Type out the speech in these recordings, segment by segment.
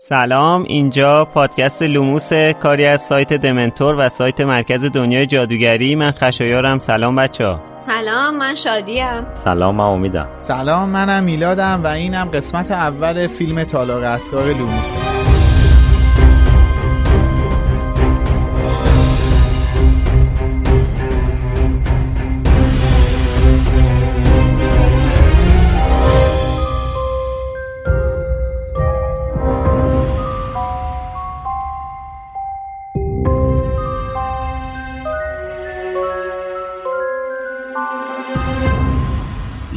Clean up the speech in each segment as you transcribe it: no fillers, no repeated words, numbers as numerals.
سلام، اینجا پادکست لوموس، کاری از سایت دمنتور و سایت مرکز دنیای جادوگری. من خشایارم. سلام بچه‌ها. سلام، من شادیم. سلام، من امیدم. سلام، منم میلادم و اینم قسمت اول فیلم تالاق اسرار لوموس.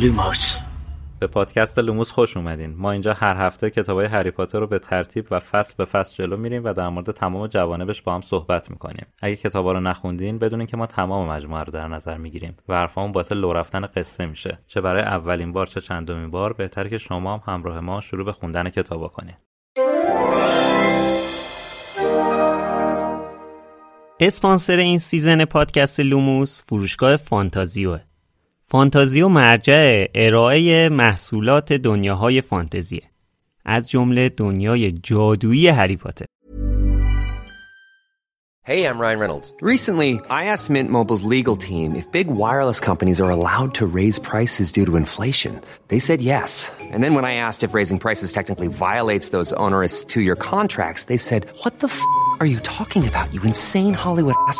لوموس. به پادکست لوموس خوش اومدین. ما اینجا هر هفته کتابای هری پاتر رو به ترتیب و فصل به فصل جلو میریم و در مورد تمام جوانبش با هم صحبت میکنیم. اگه کتابا رو نخوندین بدونین که ما تمام مجموعه رو در نظر میگیریم و حرفامون واسه لو رفتن قصه میشه. چه برای اولین بار چه چندمین بار، بهتره که شما هم همراه ما شروع به خوندن کتابا کنین. اسپانسر این سیزن پادکست لوموس فروشگاه فانتازیو. فانتازیو مرجع ارائه محصولات دنیاهای فانتزیه، از جمله دنیای جادویی هری پاتر. Hey, I'm Ryan Reynolds. Recently, I asked Mint Mobile's legal team if big wireless companies are allowed to raise prices due to inflation. They said yes. And then when I asked if raising prices technically violates those onerous two-year contracts, they said, what the f*** are you talking about, you insane Hollywood ass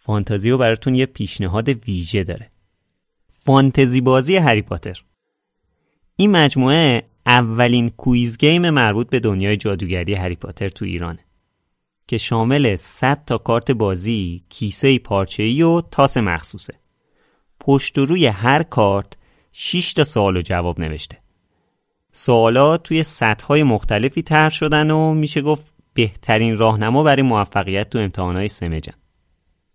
فانتزیو براتون یه پیشنهاد ویژه داره. فانتزی بازی هری پاتر. این مجموعه اولین کویز گیم مربوط به دنیای جادوگری هری پاتر تو ایرانه که شامل 100 تا کارت بازی، کیسه پارچه‌ای و تاس مخصوصه. پشت و روی هر کارت 6 تا سوال و جواب نوشته. سوالات توی سطح‌های مختلفی طرح شدن و میشه گفت بهترین راهنما برای موفقیت تو امتحانات سمجن.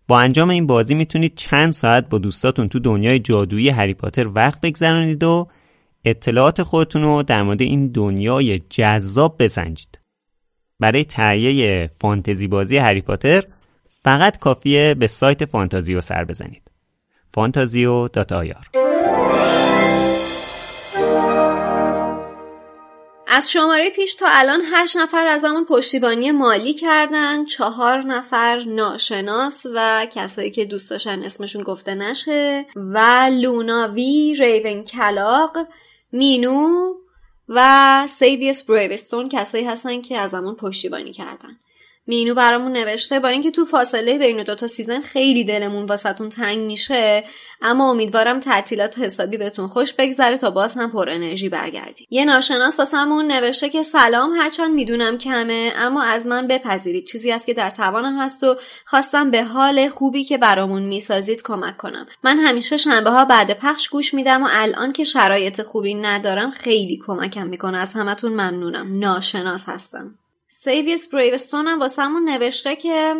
با انجام این بازی میتونید چند ساعت با دوستاتون تو دنیای جادویی هری پاتر وقت بگذرونید و اطلاعات خودتون رو در مورد این دنیای جذاب بسنجید. برای تهیه فانتزی بازی هری پاتر فقط کافیه به سایت فانتازیو سر بزنید. fantazio.ir. از شماره پیش تا الان 8 نفر از همون پشتیبانی مالی کردن، 4 نفر ناشناس و کسایی که دوست داشتن اسمشون گفته نشه، و لوناوی، ریون کلاغ، مینو و سیویس بریوستون کسایی هستن که از همون پشتیبانی کردن. مینو برامون نوشته: با اینکه تو فاصله بین 2 تا سیزن خیلی دلمون واسهتون تنگ میشه، اما امیدوارم تعطیلات حسابی بهتون خوش بگذره تا باز هم پر انرژی برگردید. یه ناشناس واسمون نوشته که سلام، هرچند میدونم کمه اما از من بپذیرید، چیزی هست که در توانم هست و خواستم به حال خوبی که برامون میسازید کمک کنم. من همیشه شنبه ها بعد پخش گوش میدم و الان که شرایط خوبی ندارم خیلی کمکم میکنه. از همتون ممنونم. ناشناس هستم. سیویس بریوستون هم واسمون نوشته که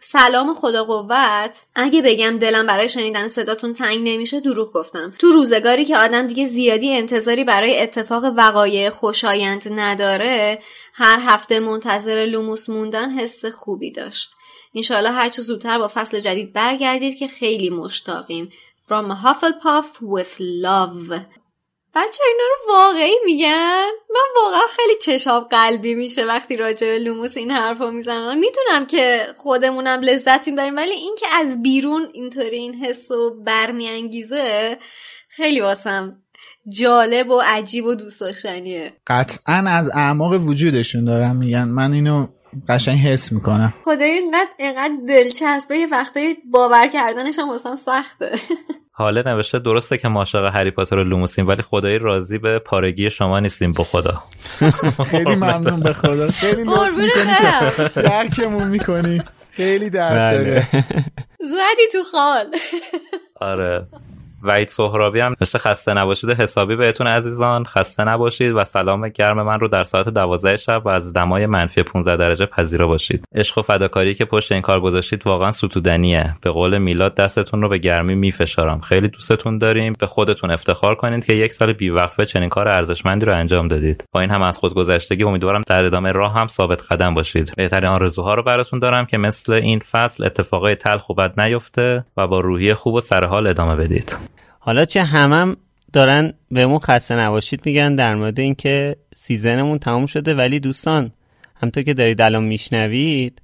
سلام و خدا قوت. اگه بگم دلم برای شنیدن صداتون تنگ نمیشه دروغ گفتم. تو روزگاری که آدم دیگه زیادی انتظاری برای اتفاق وقایع خوشایند نداره، هر هفته منتظر لوموس موندن حس خوبی داشت. انشالله هر چه زودتر با فصل جدید برگردید که خیلی مشتاقیم. From Hufflepuff with love. بچه اینا رو واقعی میگن؟ من واقعا خیلی چشام قلبی میشه وقتی راجع به لوموس این حرفو میزنم. میدونم که خودمونم لذتیم داریم، ولی این که از بیرون اینطوری این حسو برمیانگیزه خیلی واسم جالب و عجیب و دوست داشتنیه. قطعا از اعماق وجودشون دارم میگن، من اینو قشنگ حس میکنم. خدای اینقدر دلچسبه، یه وقتایی باور کردنش هم واسم سخته. حالا نوشته درسته که ما عاشق هری پاتر و لوموسیم، ولی خدایی راضی به پارگی شما نیستیم. به خدا خیلی ممنون، به خدا خیلی لطف میکنی، درکمون میکنی، خیلی درد داره، زدی تو خال. آره. وحید سهرابی هم نوشته خسته نباشید. حسابی بهتون عزیزان، خسته نباشید و سلام گرم من رو در ساعت 12 شب و از دمای منفی 15 درجه پذیرا باشید. عشق و فداکاری که پشت این کار گذاشتید واقعا ستودنیه. به قول میلاد دستتون رو به گرمی میفشارم. خیلی دوستتون داریم. به خودتون افتخار کنید که یک سال بیوقفه چنین کار ارزشمندی رو انجام دادید. با این هم از خودگذشتگی امیدوارم در ادامه راه هم ثابت قدم باشید. بهترین آرزوها رو براتون دارم که مثل این فصل اتفاقای تلخ و بد نیفته و با روحیه خوب و سر حال ادامه بدید. حالا چه همم دارن بهمون خسته نباشید میگن در مورد این که سیزنمون تمام شده، ولی دوستان همونطور که دارید الان میشنوید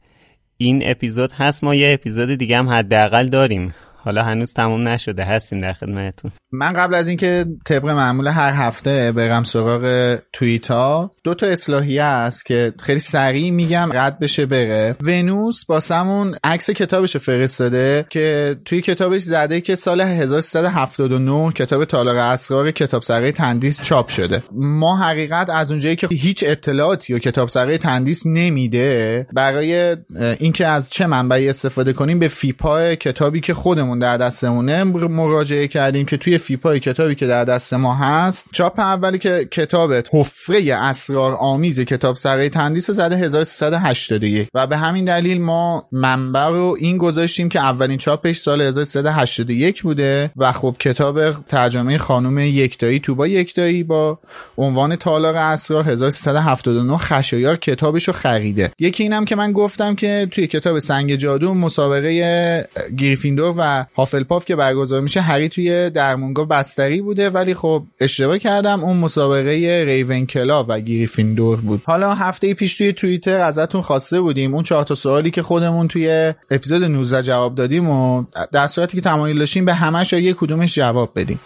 این اپیزود هست، ما یه اپیزود دیگه هم حداقل داریم، حالا هنوز تمام نشده، هستیم در خدمتتون. من قبل از اینکه طبق معمول هر هفته برم سراغ توییتا، دو تا اصلاحیه است که خیلی سریع میگم رد بشه بره. ونوس باسمون عکس کتابشو فرستاده که توی کتابش زده که سال 1379 کتاب تالار اسرار کتابسرای تندیس چاپ شده. ما حقیقت از اونجایی که هیچ اطلاعاتی و کتابسرای تندیس نمیده برای اینکه از چه منبعی استفاده کنیم به فیپا کتابی که خودمون در دستمونه مراجعه کردیم که توی فیپای کتابی که در دست ما هست چاپ اولی که کتابت حفره اسرار آمیز کتاب سرای تندیس رو زده 1381 و به همین دلیل ما منبع رو این گذاشتیم که اولین چاپش سال 1381 بوده و خب کتاب ترجمه خانم یکتایی توبا یکتایی با عنوان تالار اسرار 1379 خشایار کتابش رو خریده. یکی اینم که من گفتم که توی کتاب سنگ جادو مسابقه گریفیندور و هافلپاف که برگزار میشه هری توی درمونگا بستری بوده، ولی خب اشتباه کردم، اون مسابقه ریونکلا و گریفیندور بود. حالا هفته پیش توی توییتر ازتون خواسته بودیم اون 4 تا سوالی که خودمون توی اپیزود 19 جواب دادیم و در صورتی که تمایل داشتیم به همش یا یک کدومش جواب بدیم.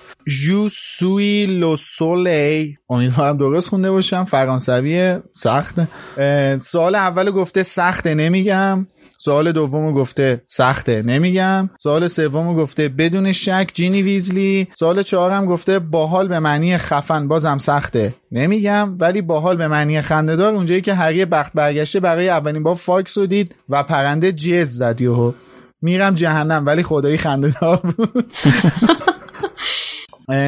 جو سوی لو سولی، امیدوارم درست خونده باشم، فرانسویه سخته. سوال اول گفته سخته نمیگم، سوال دومو گفته سخته نمیگم، سوال سومو گفته بدون شک جینی ویزلی، سوال چهارم گفته باحال به معنی خفن بازم سخته نمیگم، ولی باحال به معنی خنده‌دار اونجایی که هری بخت برگشته برای اولین بار فاکس رو دید و پرنده جز زد یهو میرم جهنم، ولی خدایی خنده‌دار بود.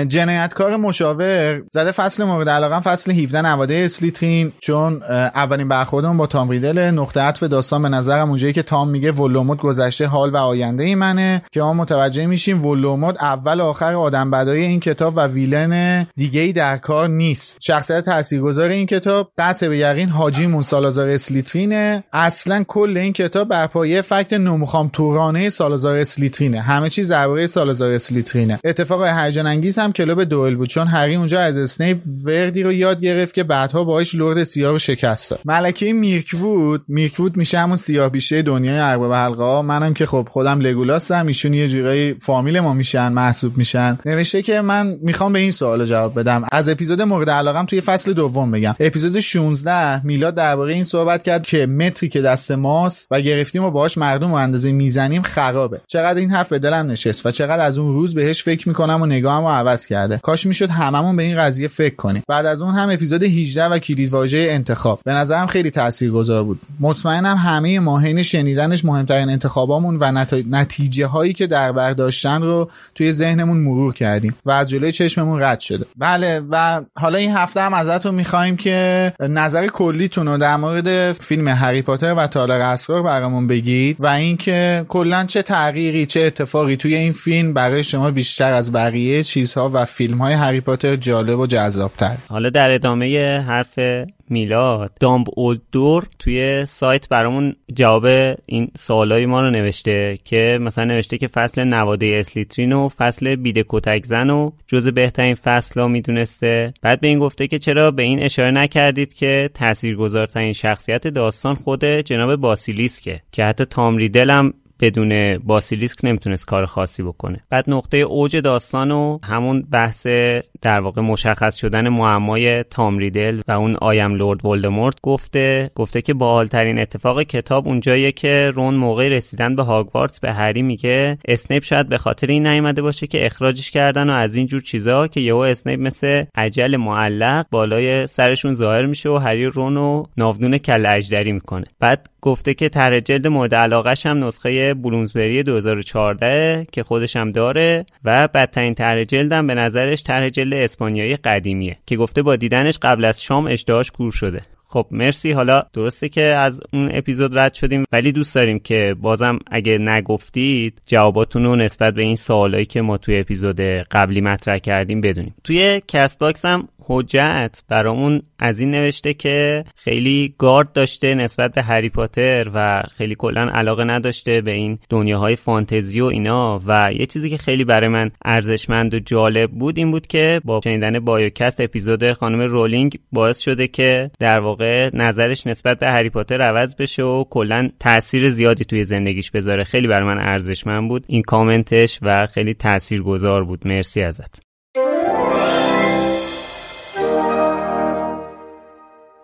جنایتکار مشاور زده فصل مورد علاقه فصل 17 نواده اسلیترین، چون اولین برخوردمون با تام ریدل نقطه عطف داستان به نظرم اونجایی که تام میگه ولوموت گذشته حال و آینده ای منه که ما متوجه میشیم ولوموت اول و آخر آدم بدای این کتاب و ویلن دیگه ای در کار نیست. شخصیت تاثیرگذار این کتاب قطع به یقین حاجی مون سالازار اسلیترینه. اصلا کل این کتاب بر پایه فکت نمیخوام تورانه سالازار اسلیترینه، همه چیز درباره سالازار اسلیترینه. اتفاق هیجان انگیز هم کلوب دوئل بود، چون هری اونجا از اسنیپ وردی رو یاد گرفت که بعدها باهاش لرد سیاه رو شکست داد. ملکه میرکوود میشه همون سیاه‌پیشه دنیای ارباب حلقه ها. منم که خب خودم لگولاسم، ایشون یه جورایی فامیل ما میشن، محسوب میشن. نوشته که من میخوام به این سوال جواب بدم از اپیزود مورد علاقم توی فصل دوم بگم. اپیزود 16 میلاد درباره این صحبت کرد که متری که دست ماست و گرفتیم و باهاش مردم رو اندازه میزنیم خرابه. چقدر این حرف به دلم نشست و چقدر از اون روز بهش فکر میکنم و نگاهم عوض کرده. کاش میشد هممون به این قضیه فکر کنیم. بعد از اون هم اپیزود 18 و کلیدواژه انتخاب به نظرم خیلی تاثیرگذار بود. مطمئنم همه ما حین شنیدنش مهمترین انتخابامون و نتیجه هایی که در بر داشتن رو توی ذهنمون مرور کردیم و از جلوی چشممون رد شده. بله، و حالا این هفته هم ازتون میخوایم که نظر کلیتون رو در مورد فیلم هری پاتر و تالار اسرار برامون بگید و اینکه کلا چه تغییری، چه اتفاقی توی این فیلم برای شما بیشتر از بقیه چیز چیزها و فیلم‌های هری پاتر جالب و جذاب‌تر. حالا در ادامه حرف میلاد، دامبلدور توی سایت برامون جواب این سوالای ما رو نوشته که مثلا نوشته که فصل نواده اسلیترین و فصل بیده کتک زن و جز بهترین فصل‌ها میدونسته. بعد به این گفته که چرا به این اشاره نکردید که تاثیرگذارترین شخصیت داستان خود جناب باسیلیسکه که حتی تام ریدل هم بدون باسیلیسک نمیتونست کار خاصی بکنه. بعد نقطه اوج داستان و همون بحث در واقع مشخص شدن معمای تام ریدل و اون آیم لورد ولدمورت گفته که باحال‌ترین اتفاق کتاب اونجاییه که رون موقع رسیدن به هاگوارتس به هری میگه اسنیپ شاید به خاطر این نیامده باشه که اخراجش کردن و از این جور چیزا، که یهو اسنیپ مثل اجل معلق بالای سرشون ظاهر میشه و هری رون رو ناودون کله اجدری میکنه. بعد گفته که طرح جلد مورد علاقه‌ش هم نسخه بلومزبری 2014 که خودش هم داره و بدترین طرح جلدم به نظرش طرح جلد اسپانیایی قدیمیه که گفته با دیدنش قبل از شام اشتهاش کور شده. خب مرسی، حالا درسته که از اون اپیزود رد شدیم ولی دوست داریم که بازم اگه نگفتید جواباتون رو نسبت به این سوالایی که ما توی اپیزود قبلی مطرح کردیم بدونیم. توی کست باکس هم حجت برامون از این نوشته که خیلی گارد داشته نسبت به هری پاتر و خیلی کلا علاقه نداشته به این دنیاهای فانتزی و اینا، و یه چیزی که خیلی برای من ارزشمند و جالب بود این بود که با شنیدن بایوکست اپیزود خانم رولینگ باعث شده که در واقع نظرش نسبت به هری پاتر عوض بشه و کلا تأثیر زیادی توی زندگیش بذاره. خیلی برای من ارزشمند بود این کامنتش و خیلی تاثیرگذار بود. مرسی ازت.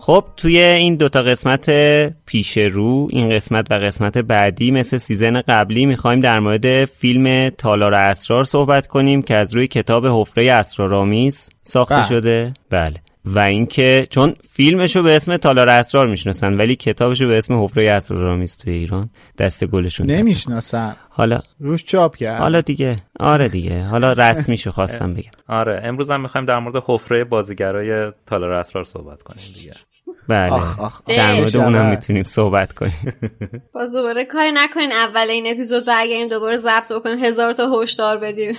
خب توی این دوتا قسمت پیش رو، این قسمت و قسمت بعدی، مثل سیزن قبلی میخوایم در مورد فیلم تالار اسرار صحبت کنیم که از روی کتاب حفره اسرارآمیز ساخته شده. بله، و اینکه چون فیلمشو به اسم تالار اسرار میشناسن ولی کتابشو به اسم حفره اسرارآمیز توی ایران دست گلشون نمیشناسن، حالا روش چاپ کرد. حالا دیگه آره دیگه، حالا رسمیشو خواستم بگم. آره امروز هم میخوایم در مورد حفره بازیگرای تالار اسرار صحبت کنیم دیگه. بله در مورد اونم میتونیم صحبت کنیم. باز دوباره کاری نکنین اول این اپیزود برگردیم دوباره ضبط بکنیم، هزار تا هشدار بدیم.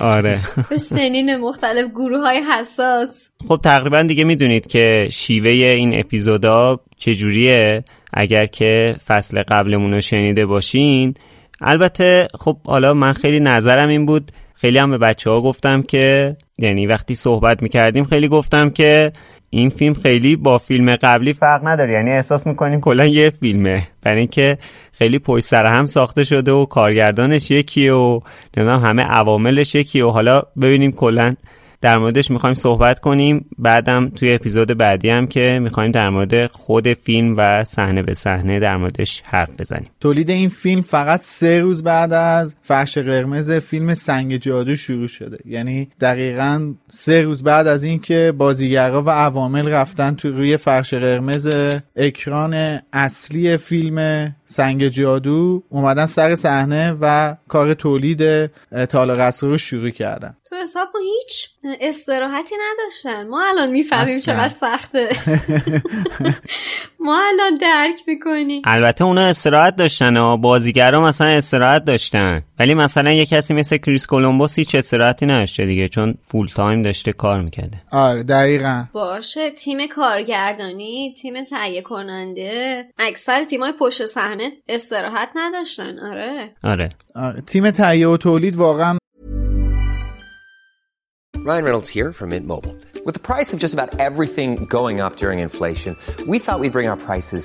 آره به سنین مختلف، گروه‌های حساس. خب تقریبا دیگه میدونید که شیوه این اپیزودا چجوریه اگر که فصل قبلمون رو شنیده باشین. البته خب حالا من خیلی نظرم این بود، خیلی هم به بچه‌ها گفتم که یعنی وقتی صحبت میکردیم خیلی گفتم که این فیلم خیلی با فیلم قبلی فرق نداره، یعنی احساس میکنیم کلا یه فیلمه، برای اینکه خیلی پشت سر هم ساخته شده و کارگردانش یکیه و نمیدونم همه عواملش یکیه و حالا ببینیم کلا در موردش میخوایم صحبت کنیم. بعدم توی اپیزود بعدی هم که میخوایم در مورد خود فیلم و صحنه به صحنه در موردش حرف بزنیم. تولید این فیلم فقط 3 روز بعد از فرش قرمز فیلم سنگ جادو شروع شده، یعنی دقیقاً 3 روز بعد از اینکه بازیگرها و عوامل رفتن توی روی فرش قرمز اکران اصلی فیلم سنگ جادو، اومدن سر صحنه و کار تولید تالار اسرار رو شروع کردن. تو حساب ما هیچ استراحتی نداشتن. ما الان میفهمیم چقدر سخته. ما الان درک میکنیم. البته اونا استراحت داشتن و بازیگرا مثلا استراحت داشتن، ولی مثلا یک کسی مثل کریس کولومبوس هیچ استراحتی نداشته دیگه، چون فول تایم داشته کار میکرده. آره دقیقاً. باشه تیم کارگردانی، تیم تهیه کننده، اکثر تیمای پشت صحنه استراحت نداشتن. آره. تیم تهیه و تولید واقعاً. Ryan Reynolds here from Mint Mobile. With the price of just about everything going up during inflation, we thought we'd bring our prices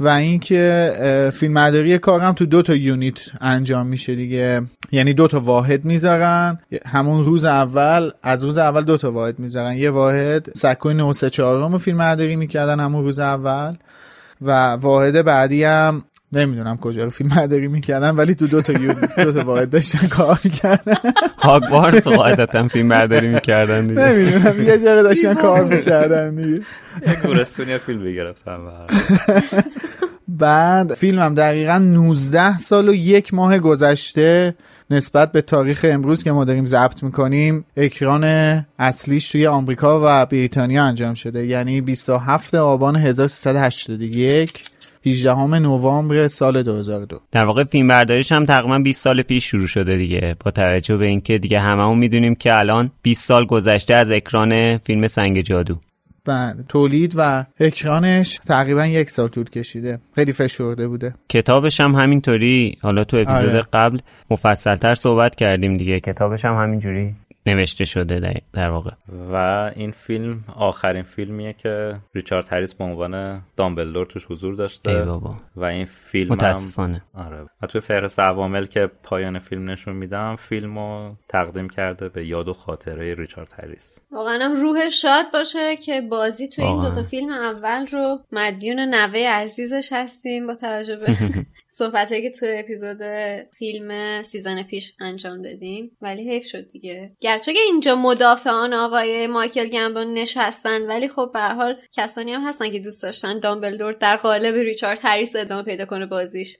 و اینکه فیلمبرداری کارم تو 2 تا یونیت انجام میشه دیگه، یعنی 2 تا واحد میذارن همون روز اول، از روز اول 2 تا واحد میذارن، یه واحد سکوی 934 رو فیلمبرداری میکردن همون روز اول و واحد بعدی هم نمیدونم کجا رو فیلمبرداری میکردن، ولی تو 2 تا یونیت 2 تا واحد داشتن کار میکردن. هاگوارتس واحدتن فیلمبرداری میکردن دیگه، نمیدونم یه جا داشتن کار میکردن دیگه، یه کورستونی فیلم بگرفتن. بعد فیلمم دقیقاً 19 سال و 1 ماه گذشته نسبت به تاریخ امروز که ما داریم ضبط میکنیم اکران اصلیش توی آمریکا و بریتانیا انجام شده، یعنی 27 آبان 1381 18 نوامبر سال 2002. در واقع فیلم برداریش هم تقریبا 20 سال پیش شروع شده دیگه، با توجه به اینکه دیگه هممون میدونیم که الان 20 سال گذشته از اکران فیلم سنگ جادو. بله، تولید و اکرانش تقریبا 1 سال طول کشیده، خیلی فشرده بوده. کتابش هم همینطوری، حالا تو اپیزود قبل مفصل‌تر صحبت کردیم دیگه، کتابش هم همینجوری نوشته شده در واقع. و این فیلم آخرین فیلمیه که ریچارد هریس به عنوان دامبلدور توش حضور داشته و این فیلم متاسفانه و توی فهرست عوامل که پایان فیلم نشون میدم فیلمو تقدیم کرده به یاد و خاطره ریچارد هریس. واقعا هم روح شاد باشه که بازی توی این 2 تا فیلم اول رو مدیون نوه عزیزش هستیم، با توجه به صحبتایی که توی اپیزود فیلم سیزن پیش انجام دادیم، ولی حیف شد دیگه. گرچه که اینجا مدافعان آقای مایکل گمبون نشستن، ولی خب به هر حال کسانی هم هستن که دوست داشتن دامبلدور در قالب ریچارد هریس ادامه پیدا کنه بازیش.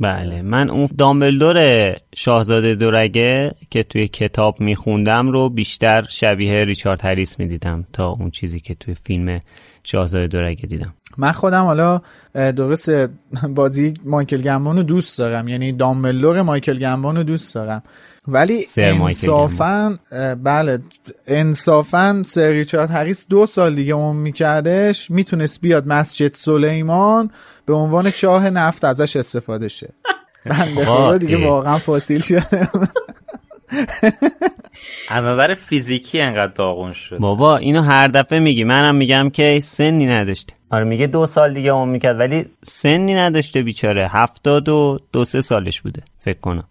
بله من اون دامبلدور شاهزاده دورگه که توی کتاب میخوندم رو بیشتر شبیه ریچارد هریس میدیدم تا اون چیزی که توی فیلم شاهزاده دورگه دیدم. من خودم حالا درست بازی مایکل گمبون رو دوست دارم، یعنی دامبلدور مایکل گمبون رو دوست دارم، ولی انصافاً سر ریچارد هریس 2 سال دیگه اون میکردش میتونست بیاد مسجد سلیمان به عنوان چاه نفت ازش استفاده شه. بنده خدا دیگه واقعا فاسیل شده. از نظر فیزیکی انقدر داغون شد. بابا اینو هر دفعه میگی، منم میگم که سنی نداشته. آره میگه 2 سال دیگه اون میکرد ولی سنی نداشته بیچاره، 72-73 سالش بوده فکر کنم.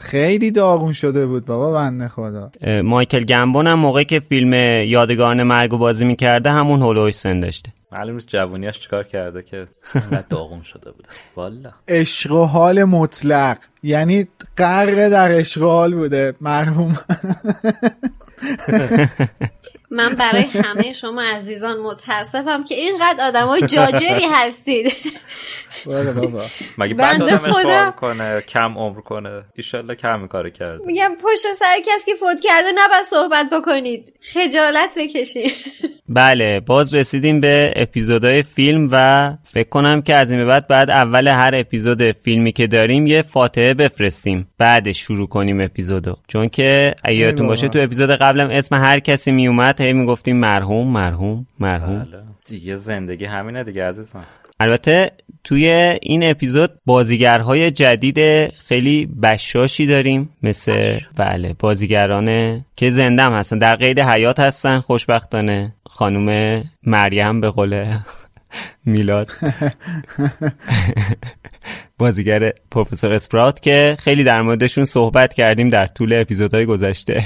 خیلی داغون شده بود بابا بنده خدا. مایکل گمبون هم موقعی که فیلم یادگاران مرگو بازی میکرده همون هولوش سن داشته. معلوم نیست جوونیاش چیکار کرده که انقدر داغون شده بود. والا عشق و حال مطلق، یعنی غرق در عشق و حال بوده مرحوم. من برای همه شما عزیزان متاسفم که اینقدر آدمای جاجری هستید. بله بابا. مگه بعد آدمش کار کنه، کم عمر کنه. ان شاءالله کم کار کرده. میگم پشت سر کسی که فوت کرده نباید صحبت بکنید. خجالت بکشید. بله، باز رسیدیم به اپیزودهای فیلم و فکر کنم که از این به بعد اول هر اپیزود فیلمی که داریم یه فاتحه بفرستیم بعد شروع کنیم اپیزودو، چون که یادتون باشه تو اپیزود قبلم اسم هر کسی می اومد هی میگفتیم مرحوم. بله. دیگه زندگی همینه دیگه عزیزم. البته توی این اپیزود بازیگرهای جدید خیلی بشاشی داریم، مثل بله بازیگران که زنده هم هستن، در قید حیات هستن خوشبختانه، خانم مریم به قول میلاد بازیگر پروفسور اسپرات که خیلی در موردشون صحبت کردیم در طول اپیزودهای گذشته.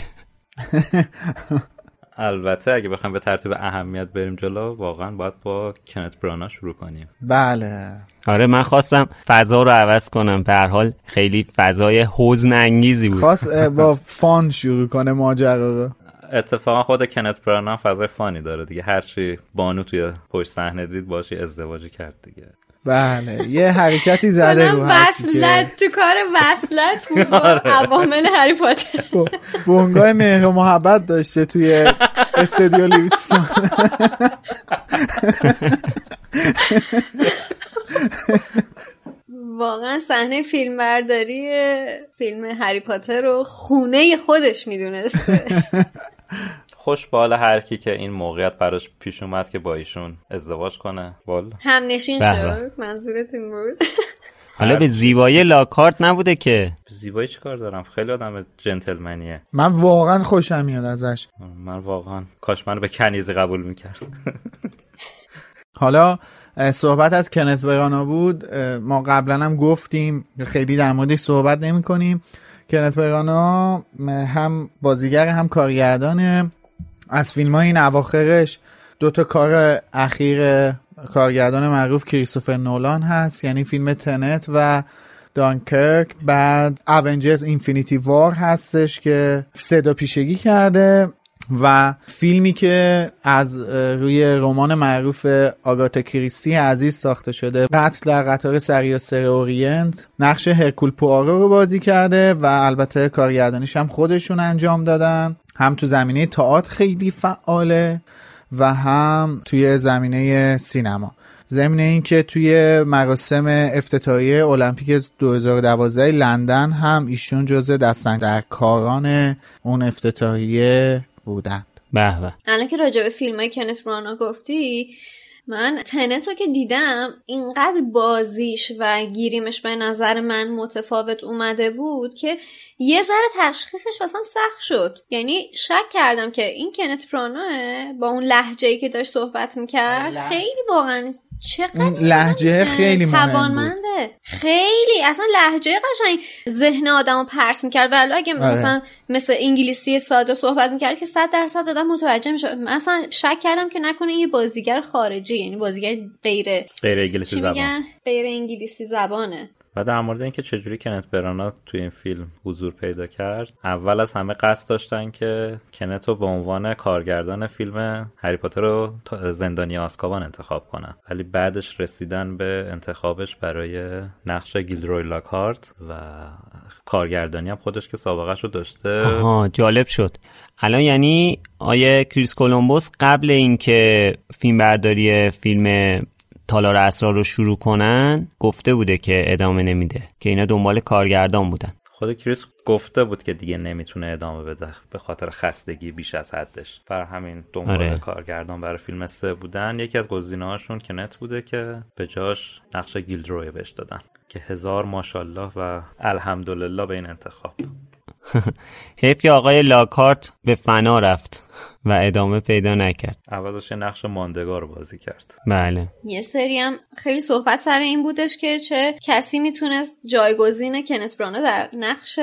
البته اگه بخوایم به ترتیب اهمیت بریم جلو واقعا باید با کنت برانا شروع کنیم. بله آره، من خواستم فضا رو عوض کنم، به هر حال خیلی فضای حزن انگیزی بود، خواست با فان شروع کنه ماجرا رو. اتفاقا خود کنت برانا فضای فانی داره دیگه، هرچی بانو توی پشت صحنه دید باشی ازدواج کرد دیگه. بله یه حرکتی زده رو وصلت تو کار وصلت بود با عوامل هری پاتر، بونگای مهر و محبت داشته توی استودیو لیویستون. واقعا صحنه فیلمبرداری فیلم هری پاتر رو خونه خودش میدونسته. خوش به حال هر کی که این موقعیت براش پیش اومد که با ایشون ازدواج کنه. والا همنشین شد منظورت این بود. حالا به زیبایی لاکارت نبوده که. زیبایی چی کار دارم؟ خیلی آدم جنتلمنیه. من واقعا خوشم میاد ازش. من واقعا کاش منو به کنیزه قبول میکرد. حالا صحبت از کنت برانا بود. ما قبلا هم گفتیم خیلی در موردش صحبت نمی کنیم. کنت برانا هم بازیگر هم کارگردانه. از فیلم های این اواخرش دوتا کار اخیر کارگردان معروف کریستوفر نولان هست، یعنی فیلم تنت و دانکرک. بعد اونجرز اینفینیتی وار هستش که صدا پیشگی کرده و فیلمی که از روی رمان معروف آگاتا کریستی عزیز ساخته شده، قتل در قطار سریاسر اورینت. نقش هرکول پوآرو رو بازی کرده و البته کارگردانیش هم خودشون انجام دادن. هم تو زمینه تئاتر خیلی فعاله و هم توی زمینه سینما. ضمن این که توی مراسم افتتاحیه المپیک 2012 لندن هم ایشون جزو دستندرکاران اون افتتاحیه بودن. به به. الان که راجع به فیلمای کنت برانا گفتی، من تنت رو که دیدم اینقدر بازیش و گیریمش به نظر من متفاوت اومده بود که یه ذره تشخیصش واسم سخت شد. یعنی شک کردم که این کنت براناه با اون لهجه‌ای که داشت صحبت میکرد. خیلی واقعا چقدر لهجه خیلی توانمنده، خیلی اصلا لهجه قشنگ ذهن آدمو پرت میکرد. ولی اگه مثلا مثل انگلیسی ساده صحبت میکرد که 100% آدم متوجه میشد. مثلا شک کردم که نکنه یه بازیگر خارجی، یعنی بازیگر غیر انگلیسی زبان، غیر انگلیسی زبانه. و در مورد اینکه چجوری کنت برانا توی این فیلم حضور پیدا کرد، اول از همه قصد داشتن که کنت رو به عنوان کارگردان فیلم هری پاتر رو زندانی آزکابان انتخاب کنن، ولی بعدش رسیدن به انتخابش برای نقش گیلدروی لاکارت و کارگردانی هم خودش که سابقه‌شو داشته. آها جالب شد. الان یعنی آیه کریس کولومبوس قبل اینکه فیلمبرداری فیلم تالار اسرار رو شروع کنن گفته بوده که ادامه نمیده، که اینا دنبال کارگردان بودن. خود کریس گفته بود که دیگه نمیتونه ادامه بده به خاطر خستگی بیش از حدش، بر همین دنبال کارگردان برای فیلم 3 بودن. یکی از گزینه‌هاشون کنت بوده که به جاش نقش گیلدروی بهش دادن که هزار ماشاءالله و الحمدلله به این انتخاب. حیف که آقای لاکارت به فنا رفت و ادامه پیدا نکرد. عوضش نقش ماندگار بازی کرد. بله. یه سری هم خیلی صحبت سر این بودش که چه کسی میتونست جایگزین کنت برانا در نقش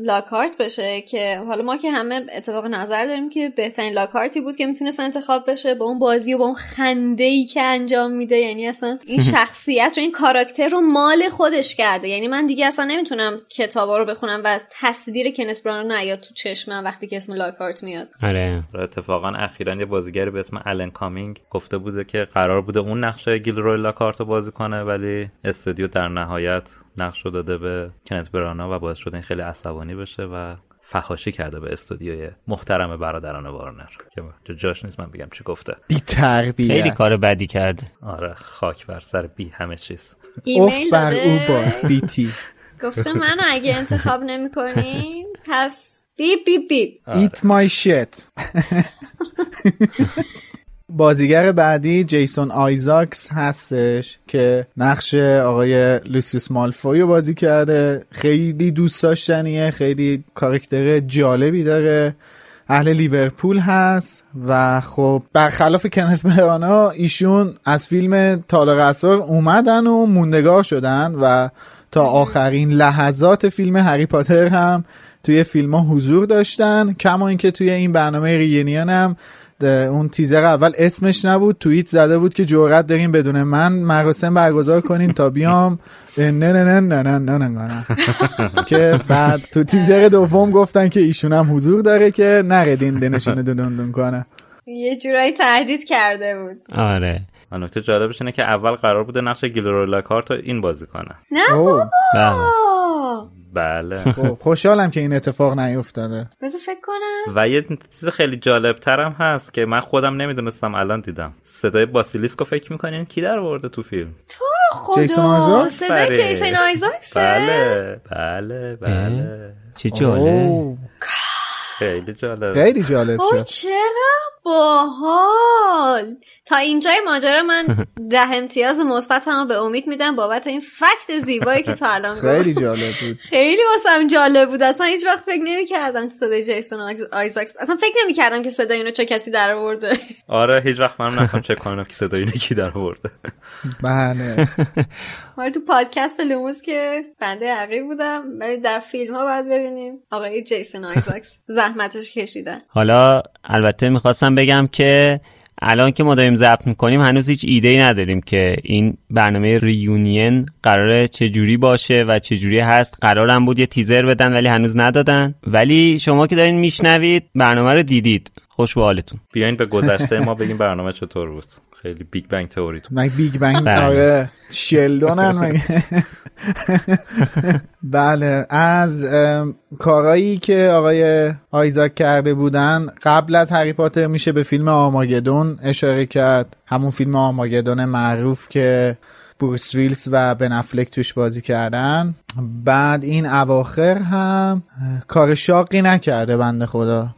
لاکارت بشه، که حالا ما که همه اتفاق نظر داریم که بهترین لاکارتی بود که میتونست انتخاب بشه با اون بازی و با اون خنده‌ای که انجام میده. یعنی اصلا این شخصیت رو، این کاراکتر رو مال خودش کرده. یعنی من دیگه اصلا نمیتونم کتابا رو بخونم و از تصویر کنت برانا نیاد تو چشمم وقتی که اسم لاکارت میاد. آره. اتفاقا اخیراً یه بازیگر به اسم آلن کامینگ گفته بوده که قرار بوده اون نقش گیلدروی لاکارت رو بازی کنه، ولی استودیو در نهایت نقش رو داده به کنت برانا و باعث شده این خیلی عصبانی بشه و فحاشی کرده به استودیوی محترم برادران وارنر که جاش نیست من بگم چی گفته. بی‌تربیت، خیلی کار بدی کرده. آره خاک بر سر بی همه چیز. ایمیل بر او با بیتی گفته منو اگه انتخاب نمی‌کنین پس بیب بیب بیب ایت مای شت. بازیگر بعدی جیسون آیزاکس هستش که نقش آقای لوسیوس مالفوی رو بازی کرده. خیلی دوست داشتنیه، خیلی کاراکتر جالبی داره. اهل لیورپول هست و خب برخلاف کنت برانا ایشون از فیلم تالار اسرار اومدن و موندگار شدن و تا آخرین لحظات فیلم هری پاتر هم توی فیلم ها حضور داشتن. کما اینکه توی این برنامه ریونیون هم اون تیزر اول اسمش نبود، توییت زده بود که جرأت داریم بدون من مراسم برگزار کنین تا بیام نه نه نه نه نه نه نه، که بعد تو تیزر دوم گفتن که ایشون هم حضور داره که نردین دنشون دندون کنه. یه جورایی تهدید کرده بود. آره. نکته جالبش اینه که اول قرار بوده نقش گیلدروی لاکارت این بازی کنه. نه بابا. بله. خوشحالم که این اتفاق نیفتاده. بذار فکر کنم. و یه چیز خیلی جالب‌تر هم هست که من خودم نمیدونستم الان دیدم. صدای باسیلیسکو فکر می‌کنین کی در آورده تو فیلم؟ تو رو خدا. جیسون آیزاکس. صدای جیسون آیزاکس. بله. چه جالب. خیلی جالب، خیلی جالب شد. چرا باحال. تا اینجای ماجرا من 10 امتیاز مثبتمو به امید میدم بابت این فکت زیبایی که تا الان گفت. خیلی جالب بود، خیلی واسم جالب بود. اصلا هیچ وقت فکر نمی‌کردم که صدای جیسون آیزاکس، اصلا فکر نمی‌کردم که صدای اینو چه کسی در آورده. آره هیچ وقت منم نخوام چک کنم که صدای اینو کی در آورده. بله ما تو پادکست لوموس که بنده عقیب بودم، ولی در فیلم‌ها باید ببینیم آقای جیسون آیزاکس زحمتش کشیدن. حالا البته میخواستم بگم که الان که ما داریم ضبط میکنیم هنوز هیچ ایده‌ای نداریم که این برنامه ریونین قراره چجوری باشه و چجوری هست. قرارم بود یه تیزر بدن ولی هنوز ندادن. ولی شما که دارین میشنوید برنامه رو دیدید، خوش به حالتون. بیاین به گذشته ما بگیم برنامه چطور بود. خیلی بیگ بنگ تئوری تو. من بیگ بنگ آره شلدونن مگه. بله از کارهایی که آقای آیزاک کرده بودن قبل از هری پاتر میشه به فیلم آرماگدون اشاره کرد. همون فیلم آرماگدون معروف که بروس ویلس و بن افلک توش بازی کردن. بعد این اواخر هم کار شاقی نکرده بنده خدا.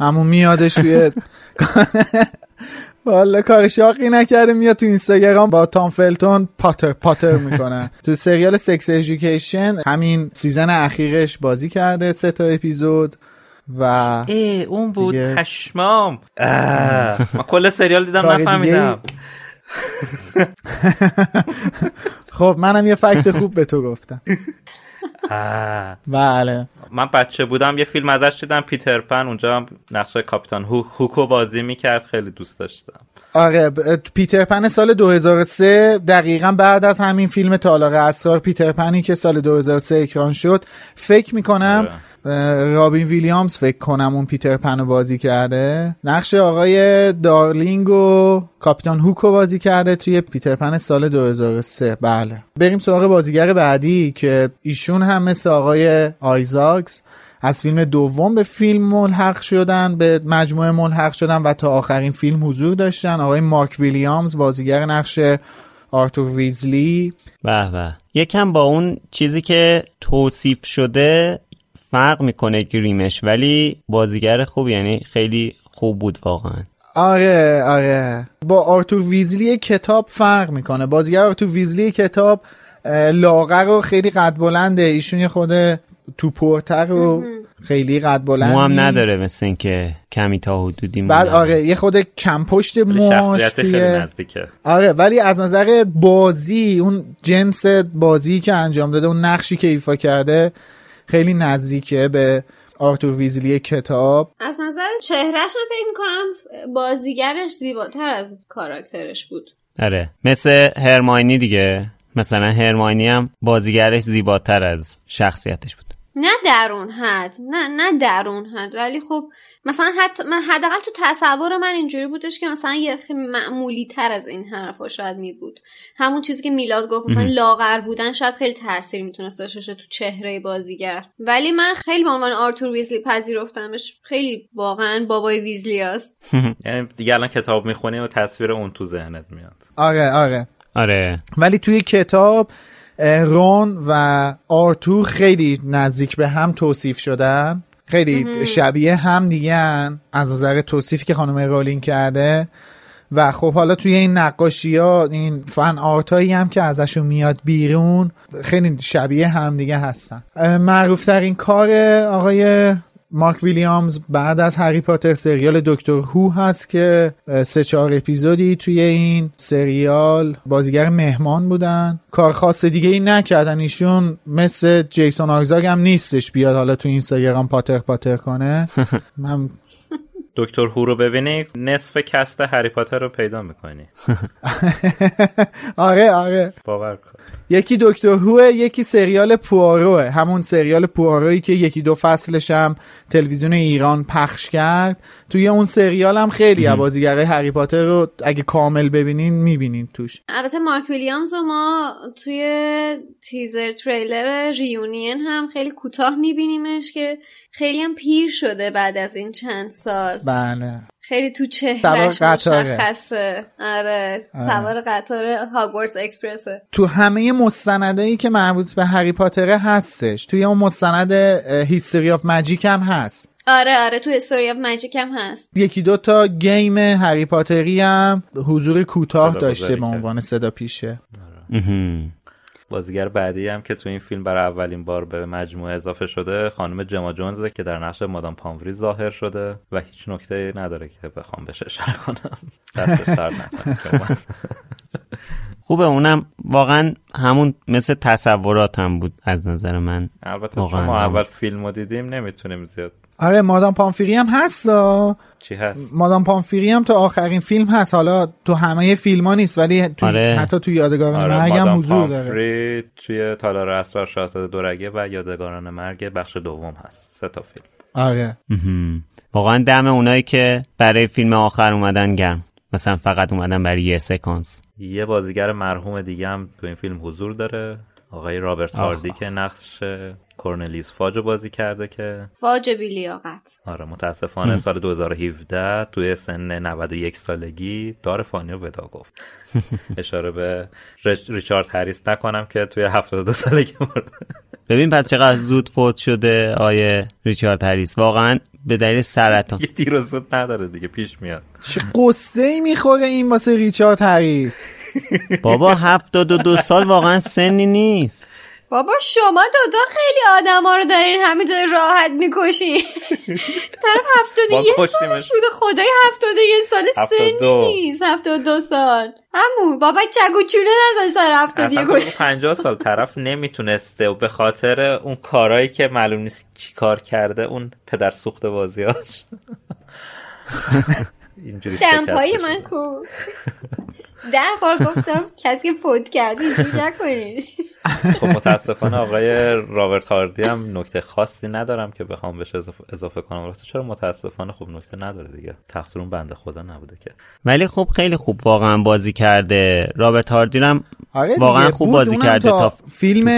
همون میادش توی والا کار شاقی نکرده، میاد تو اینستاگرام با تام فلتون پاتر میکنه. تو سریال سکس ایژوکیشن همین سیزن اخیرش بازی کرده 3 تا اپیزود و اون بود دیگه... پشمام من کل سریال دیدم نفهمیدم. خب منم یه فکت خوب به تو گفتم. بله من بچه بودم یه فیلم ازش دیدم، پیتر پن. اونجا هم نقشه کاپیتان هوکو بازی میکرد، خیلی دوست داشتم. آره پیتر پن سال 2003 دقیقاً بعد از همین فیلم تالار اسرار، پیتر پنی که سال 2003 اکران شد. فکر میکنم رابین ویلیامز فکر کنم اون پیتر پن رو بازی کرده. نقش آقای دارلینگ و کاپیتان هوکو بازی کرده توی پیتر پن سال 2003. بله بریم سراغ بازیگر بعدی که ایشون هم مثل آقای آیزاکس از فیلم دوم به فیلم ملحق شدن، به مجموعه ملحق شدن و تا آخرین فیلم حضور داشتن. آقای مارک ویلیامز بازیگر نقش آرتور ویزلی. به به یکم با اون چیزی که توصیف شده فرق میکنه گریمش، ولی بازیگر خوب، یعنی خیلی خوب بود واقعا. آره آره با آرتور ویزلی کتاب فرق میکنه. بازیگر آرتور ویزلی کتاب لاغر و خیلی قد بلنده، ایشون یه خود تو پورتر و خیلی قد بلند مو هم نداره، مثل این که کمی تا حدودی مو. بعد آره یه خود کم پشت موش، شخصیت خیلی نزدیکه. آره ولی از نظر بازی اون جنس بازی که انجام داده، اون نقشی که ایفا کرده خیلی نزدیکه به آرتور ویزلی کتاب. از نظر چهرهش من فکر می‌کنم بازیگرش زیباتر از کاراکترش بود. آره مثل هرماینی دیگه، مثلا هرماینی هم بازیگرش زیباتر از شخصیتش بود. نه درون حد، نه درون حد، ولی خب مثلا حداقل تو تصور من اینجوری بودش که مثلا یه خیلی معمولی تر از این حرفا شاید می بود. همون چیزی که میلاد گفت مثلا لاغر بودن شاید خیلی تاثیر میتونست داشته باشه تو چهره بازیگر، ولی من خیلی به عنوان آرتور ویزلی پذیرفتمش. خیلی واقعا بابای ویزلی است. یعنی دیگه الان کتاب میخونی و تصویر اون تو ذهنت میاد. آره آره آره ولی توی کتاب رون و آرتور خیلی نزدیک به هم توصیف شدن، خیلی شبیه هم دیگه هن از نظر توصیفی که خانم رولینگ کرده. و خب حالا توی این نقاشی ها، این فن آرت هایی هم که ازشون میاد بیرون خیلی شبیه هم دیگه هستن. معروف ترین کار آقای مارک ویلیامز بعد از هری پاتر سریال دکتر هو هست که 3-4 اپیزودی توی این سریال بازیگر مهمان بودن. کار خاص دیگه ای نکردن. ایشون مثل جیسون آیزاک هم نیستش بیاد حالا تو اینستاگرام پاتر کنه. من دکتر هو رو ببینی نصف کست هری پاتر رو پیدا میکنی. آره آره باور کن. یکی دکتر هوه، یکی سریال پواروه، همون سریال پوارویی که 1-2 فصلش هم تلویزیون ایران پخش کرد. توی اون سریال هم خیلی بازیگرای هری پاتر رو اگه کامل ببینین میبینین توش. البته مارک ویلیامز رو ما توی تیزر تریلر ریونین هم خیلی کوتاه میبینیمش که خیلی هم پیر شده بعد از این چند سال. بله خیلی تو چهرهش مشخصه. آره سوار قطار هاگوارتس اکسپرسه. تو همه مستندایی که مربوط به هری پاتره هستش، توی اون مستند هیستوری آف ماجیک هم هست. آره تو هیستوری آف ماجیک هم هست. یکی دو تا گیم هری پاتری هم حضور کوتاه داشته به عنوان صدا پیشه. بازیگر بعدی هم که تو این فیلم برای اولین بار به مجموعه اضافه شده خانم جما جونز که در نقش مادام پامفری ظاهر شده و هیچ نکته نداره که بخوام بهش اشاره کنم. دستش درد نکنه. خوبه، اونم واقعا همون مثل تصورات هم بود از نظر من. البته شما اول فیلمو دیدیم نمیتونیم زیاد. آره مادام پامفری هم هست. چی هست؟ مادام پامفری هم تا آخرین فیلم هست، حالا تو همه فیلم‌ها نیست ولی تو آره. حتی تو یادگاران مرگ هم حضور داره. پامفری توی تالار اسرار شاهزاده دورگه و یادگاران مرگ بخش دوم هست. سه تا فیلم. آره. واقعا دم اونایی که برای فیلم آخر اومدن گرم. مثلا فقط اومدن برای یه سکانس. یه بازیگر مرحوم دیگه هم تو این فیلم حضور داره، آقای رابرت هاردی که نقش کورنلیس فاج بازی کرده که فاج بی‌لیاقت. آره متاسفانه سال 2017 توی سن 91 سالگی دار فانی رو ودا گفت. اشاره به ریچارد هریس نکنم که توی 72 سالگی مرده. ببین پس چقدر زود فوت شده آیه ریچارد هریس، واقعا به دلیل سرطان. یه دیر و زود نداره دیگه، پیش میاد. چه قصه‌ای میخوره این واسه ریچارد هریس. بابا 72 سال واقعا سنی نیست. بابا شما دوتا خیلی آدم ها رو دارین همینطور راحت میکشین. طرف 71 سالش بوده، خدای 71 سال سنی نیست. 72 سال همون بابا چگو چوره نزن سر 71. 50 سال طرف نمیتونسته و به خاطر اون کارهایی که معلوم نیست چی کار کرده، اون پدر سوخته بازیاش. دمپایی من کن در قول گفتم کسی که فوت کرده اینجور نکنید. خب متاسفانه آقای رابرت هاردی هم نکته خاصی ندارم که بخوام بهش اضافه کنم. راسته چرا متاسفانه خب نکته نداره دیگه، تقصیر اون بنده خدا نبوده که. ولی خب خیلی خوب واقعا بازی کرده رابرت هاردی هم، واقعا خوب بازی کرده تا فیلم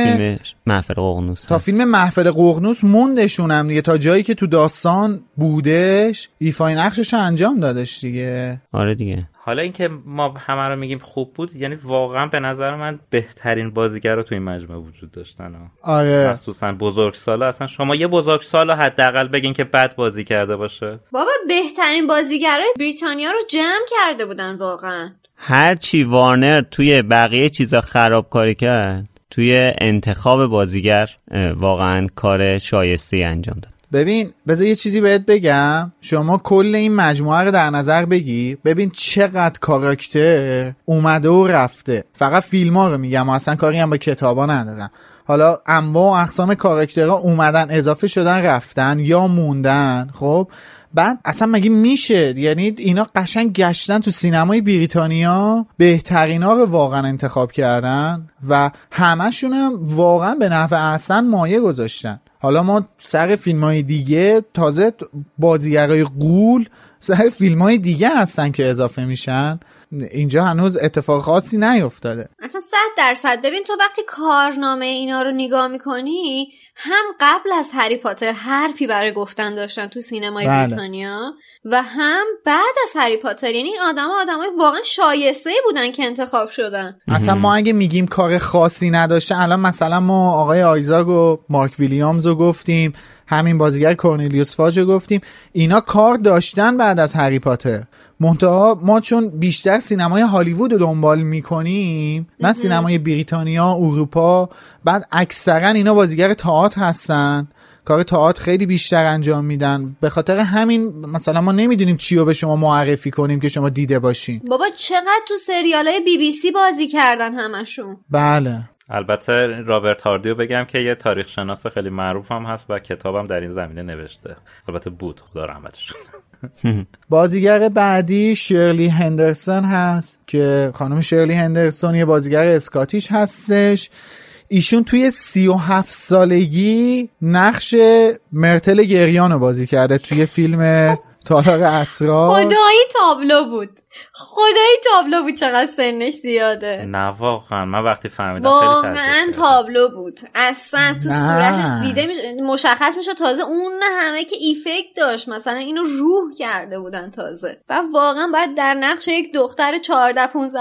محفل ققنوس، تا فیلم محفل ققنوس موندشون هم دیگه تا جایی که تو داستان بودش ایفای نقشش انجام دادش دیگه. آره دیگه. حالا اینکه ما همه رو میگیم خوب بود، یعنی واقعا به نظر من بهترین بازیگر رو تو این مجموعه وجود داشتن ها. آره مخصوصا بزرگسالا. اصلا شما یه بزرگسالا حداقل بگین که بد بازی کرده باشه. بابا بهترین بازیگرای بریتانیا رو جمع کرده بودن واقعا. هرچی وارنر توی بقیه چیزا خرابکاری کرد، توی انتخاب بازیگر واقعا کار شایسته‌ای انجام داد. ببین بذار یه چیزی بهت بگم، شما کل این مجموعه رو در نظر بگی ببین چقدر کاراکتر اومده و رفته. فقط فیلم ها رو میگم، اصلا کاری هم با کتابا ندارم. حالا انواع و اقسام کاراکترها اومدن اضافه شدن رفتن یا موندن. خب بعد اصلا مگه میشه؟ یعنی اینا قشنگ گشتن تو سینمای بریتانیا، بهترینا رو واقعا انتخاب کردن و همشون هم واقعا به نفع احسن مایه گذاشتن. حالا ما سر فیلم‌های دیگه تازه بازیگرای غول سر فیلم‌های دیگه هستن که اضافه میشن، اینجا هنوز اتفاق خاصی نیفتاده اصلا 100%. ببین تو وقتی کارنامه اینا رو نگاه میکنی، هم قبل از هری پاتر حرفی برای گفتن داشتن تو سینمای بریتانیا و هم بعد از هری پاتر، یعنی این آدمای واقعا شایسته بودن که انتخاب شدن. اصلا ما اگه میگیم کار خاصی نداشته، الان مثلا ما آقای آیزاک و مارک ویلیامز رو گفتیم، همین بازیگر کورنلیوس فاج رو گفتیم، اینا کار داشتن بعد از هری پاتر. منتها ما چون بیشتر سینمای هالیوود رو دنبال میکنیم نه سینمای بریتانیا اروپا، بعد اکثرا اینا بازیگر تئاتر هستن، کار تئاتر خیلی بیشتر انجام میدن. به خاطر همین مثلا ما نمیدونیم چی رو به شما معرفی کنیم که شما دیده باشین. بابا چقدر تو سریالای BBC بازی کردن همشون. بله البته رابرت هاردیو بگم که یه تاریخ شناس خیلی معروف هم هست و کتابم در این زمینه نوشته، البته بود خدا رحمتش. بازیگر بعدی شیرلی هندرسون هست که خانم شیرلی هندرسون یه بازیگر اسکاتیش هستش. ایشون توی 37 سالگی نقش مرتل گریانو بازی کرده توی فیلم تاراق اسرار خدایی تابلو بود. چقدر سنش زیاده. نه واقعا من وقتی فهمیدم واقعا تابلو بود، اصلا تو صورتش دیده مشخص میشه. تازه اون همه که ایفکت داشت، مثلا اینو روح کرده بودن تازه، و واقعا باید در نقش یک دختر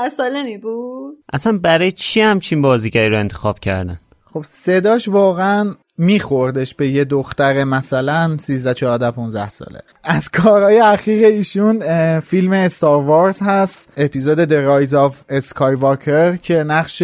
14-15 ساله می بود. اصلا برای چی همچین بازیگری رو انتخاب کردن؟ خب صداش واقعا میخوردش به یه دختر مثلا 13-14-15 ساله. از کارهای اخیر ایشون فیلم استار وارز هست، اپیزود The Rise of Skywalker، که نقش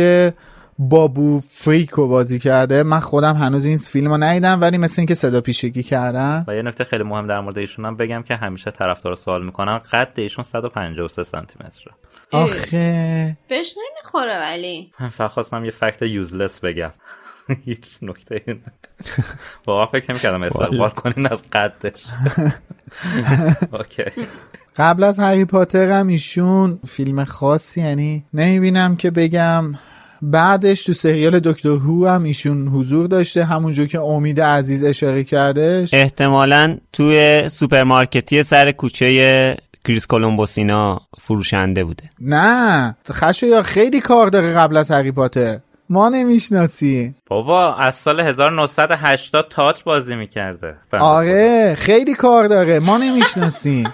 بابو فریکو بازی کرده. من خودم هنوز این فیلمو ندیدم، ولی مثل اینکه صدا پیشگی کردن. و یه نکته خیلی مهم در مورد ایشونم بگم که همیشه طرفدارا سوال میکنن، قد ایشون 153 سانتی متره. آخه بهش نمیخوره. ولی من فقط خواستم یه فکت یوزلس بگم، هیچ نکته اینه. واقعا فکر نمی‌کردم استقبال کنین از قدش. اوکی. قبل از هری پاتر هم ایشون فیلم خاصی یعنی نمی‌بینم که بگم. بعدش تو سریال دکتر هو هم ایشون حضور داشته، همونجور که امید عزیز اشاره کردش. احتمالاً توی سوپرمارکتی سر کوچه کریس کولومبوس اینا فروشنده بوده. نه، خشویا خیلی کار داره قبل از هری پاتر. ما نمیشناسی بابا، از سال 1980 تئاتر بازی میکرده. آره خیلی کار داره، ما نمیشناسی.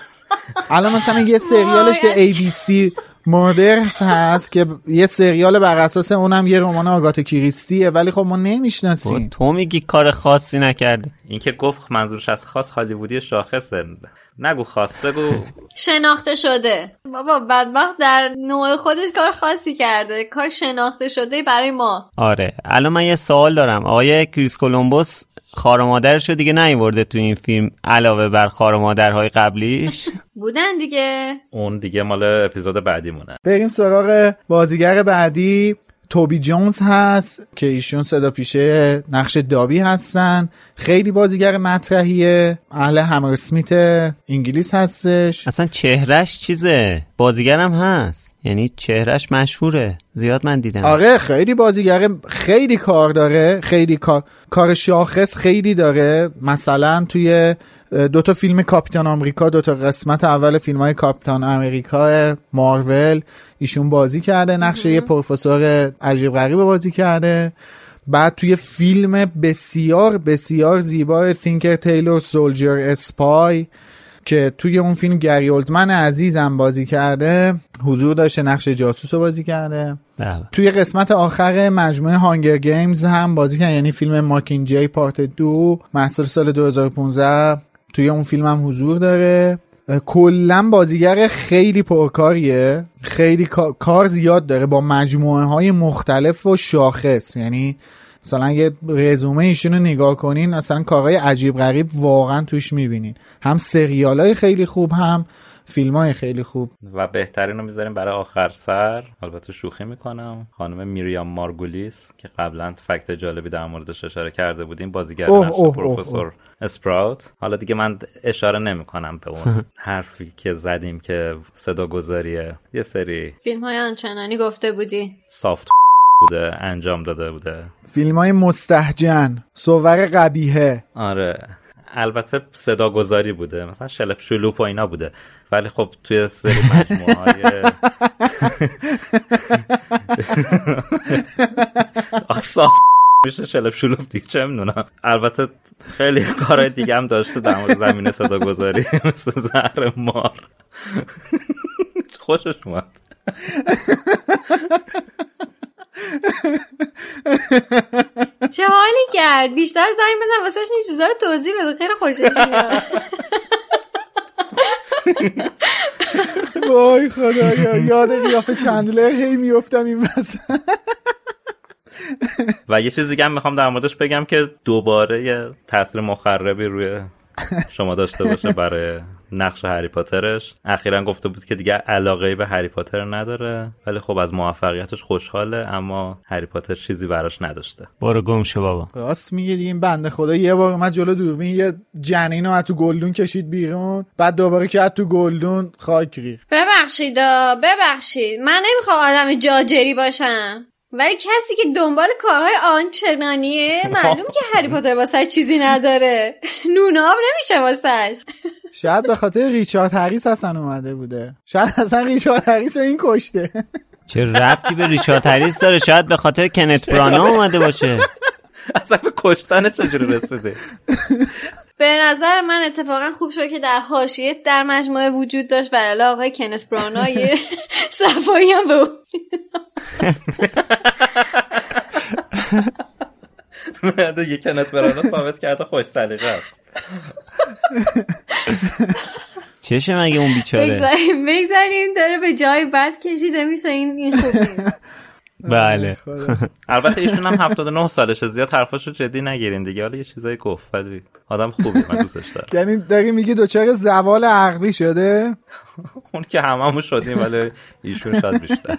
الان مثلا یه سریالش به ABC مادرس هست که یه سریال بر اساس اونم یه رمان آگاتا کریستیه، ولی خب ما نمیشناسیم. تو میگی کار خاصی نکرده. این که گفت منظورش از خاص هالیوودی شاخصه، نگو خاص، بگو شناخته شده. بابا بدبخت در نوع خودش کار خاصی کرده، کار شناخته شده برای ما. آره الان من یه سوال دارم، آقای کریس کولومبوس خار مادرش رو دیگه نیورده تو این فیلم، علاوه بر خار مادرهای قبلیش بودن دیگه. اون دیگه مال اپیزود بعدی مونه. بریم سراغ بازیگر بعدی، توبی جونز هست که ایشون صدا پیشه نقش دابی هستن. خیلی بازیگر مطرحیه، اهل همرسمیت انگلیس هستش. اصلا چهرش چیزه، بازیگرم هست، یعنی چهرش مشهوره، زیاد من دیدم. آره خیلی بازیگر، خیلی کار داره، خیلی کار شاخص خیلی داره. مثلا توی 2 فیلم کاپیتان آمریکا، 2 قسمت اول فیلم‌های کاپیتان آمریکا مارول ایشون بازی کرده، نقش یه پروفسور عجیب غریب بازی کرده. بعد توی فیلم بسیار بسیار زیبای Thinker Taylor Soldier Spy که توی اون فیلم گری اولدمن عزیزم بازی کرده، حضور داشته، نقش جاسوس رو بازی کرده. توی قسمت آخر مجموعه هانگر گیمز هم بازی کرده، یعنی فیلم ماکینجی پارت 2 محصول سال 2015 توی اون فیلم هم حضور داره. کلا بازیگر خیلی پرکاریه، خیلی کار زیاد داره با مجموعه های مختلف و شاخص. یعنی مثلا یه رزومه ایشون رو نگاه کنین، اصلا کارهای عجیب غریب واقعا توش میبینین، هم سریالای خیلی خوب هم فیلمای خیلی خوب. و بهترین رو میذاریم برای آخر سر. البته شوخی میکنم، خانم میریام مارگولیس که قبلا فکت جالبی در موردش اشاره کرده بودیم، بازیگر نقش پروفسور اسپراوت. حالا دیگه من اشاره نمیکنم به اون حرفی که زدیم که صداگذاریه یه سری فیلم‌های آنچنانی گفته بودی سافت بوده انجام داده بوده، فیلم‌های مستهجن، صور قبیحه. آره البته صداگذاری بوده، مثلا شلپ شلوپ و اینا بوده، ولی خب توی سری مجموعه‌های اصاف میشه شلپ شلوپ دیگه، چه میدونم. البته خیلی کارهای دیگه هم داشته در مورد زمینه صداگذاری، مثل زهر مار. خوشش اومد. چه حالی کرد، بیشتر زنگ بزن واسه این چیزا رو توضیح بده، خیلی خوشش میاد. وای خدایا، یاد قیافه چندلر هی میافتم این واسه. و یه چیز دیگه هم میخوام در موردش بگم که دوباره یه تاثیر مخربی روی شما داشته باشه برای نقش هری پاترش. اخیراً گفته بود که دیگه علاقه‌ای به هری پاتر نداره، ولی خب از موفقیتش خوشحاله، اما هری پاتر چیزی براش نداشته. برو گم شو بابا. راست میگه دیگه، این بنده خدا یه بار اومد جلو دوربین یه جنینو از تو گلدون کشید بیرون، بعد دوباره که از تو گلدون خاک ریخت. ببخشید من نمیخوام آدم جاجری باشم، ولی کسی که دنبال کارهای آنچنانیه معلوم که هری پاتر واسه چیزی نداره، نوناب نمیشه واسه. شاید به خاطر ریچارد هریس اصلا اومده بوده، شاید اصلا ریچارد هریس این کشته. چه ربطی به ریچارد هریس داره؟ شاید به خاطر کنت برانا اومده باشه. اصلا به کشتنش چجوری رسیده؟ به نظر من اتفاقا خوب شد که در حاشیه در مجموعه وجود داشت و علاوه آقای کنت برانا یه صفایی هم به اون میداد. یه کنت برانا ثابت کرده خوش سلیقه است. چشم اگه اون بیچاره بگذاریم داره به جای بد کشیده میشه، این خوب نیست. بله البته ایشون هم 79 سالشه، زیاد حرفاشو جدی نگیرین دیگه. حالا یه چیزای گفت ولی آدم خوبیه، من دوستش دارم. یعنی داری میگی دوچار زوال عقلی شده؟ اون که هممون شدیم ولی ایشون شاید بیشتر.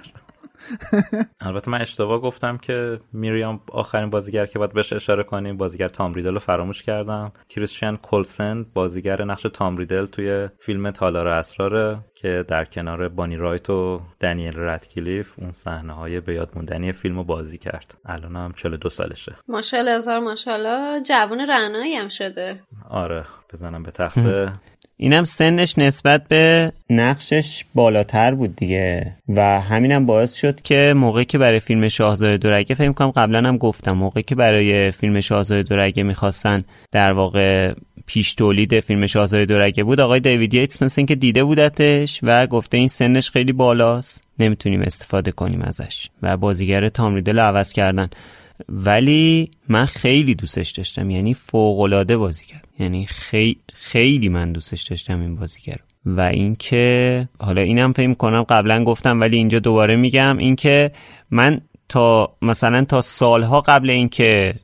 البته من اشتباه گفتم که میریام آخرین بازیگر که باید بهش اشاره کنیم بازیگر تام ریدل رو فراموش کردم. کریستیان کولسن بازیگر نقش تام ریدل توی فیلم تالار اسراره که در کنار بانی رایت و دنیل ردکلیف اون صحنه‌های به یاد موندنی فیلمو بازی کرد. الان هم 42 سالشه. ماشاءالله هزار ماشاءالله، جوان رعنایی هم شده. آره بزنم به تخته. اینم سنش نسبت به نقشش بالاتر بود دیگه و همینم باعث شد که موقعی که برای فیلم شاهزاده دورگه، فکر می‌کنم قبلا هم گفتم، موقعی که برای فیلم شاهزاده دورگه می‌خواستن در واقع پیش تولید فیلم شاهزاده دورگه بود، آقای دیوید ییتس مثل این که دیده بودتش و گفته این سنش خیلی بالاست، نمیتونیم استفاده کنیم ازش و بازیگر تام ریدل رو عوض کردن. ولی من خیلی دوستش داشتم، یعنی فوق‌العاده بازی کرد، یعنی خیلی من دوستش داشتم این بازیگر. و اینکه حالا اینم فکر کنم قبلا گفتم ولی اینجا دوباره میگم، اینکه من تا سالها قبل اینکه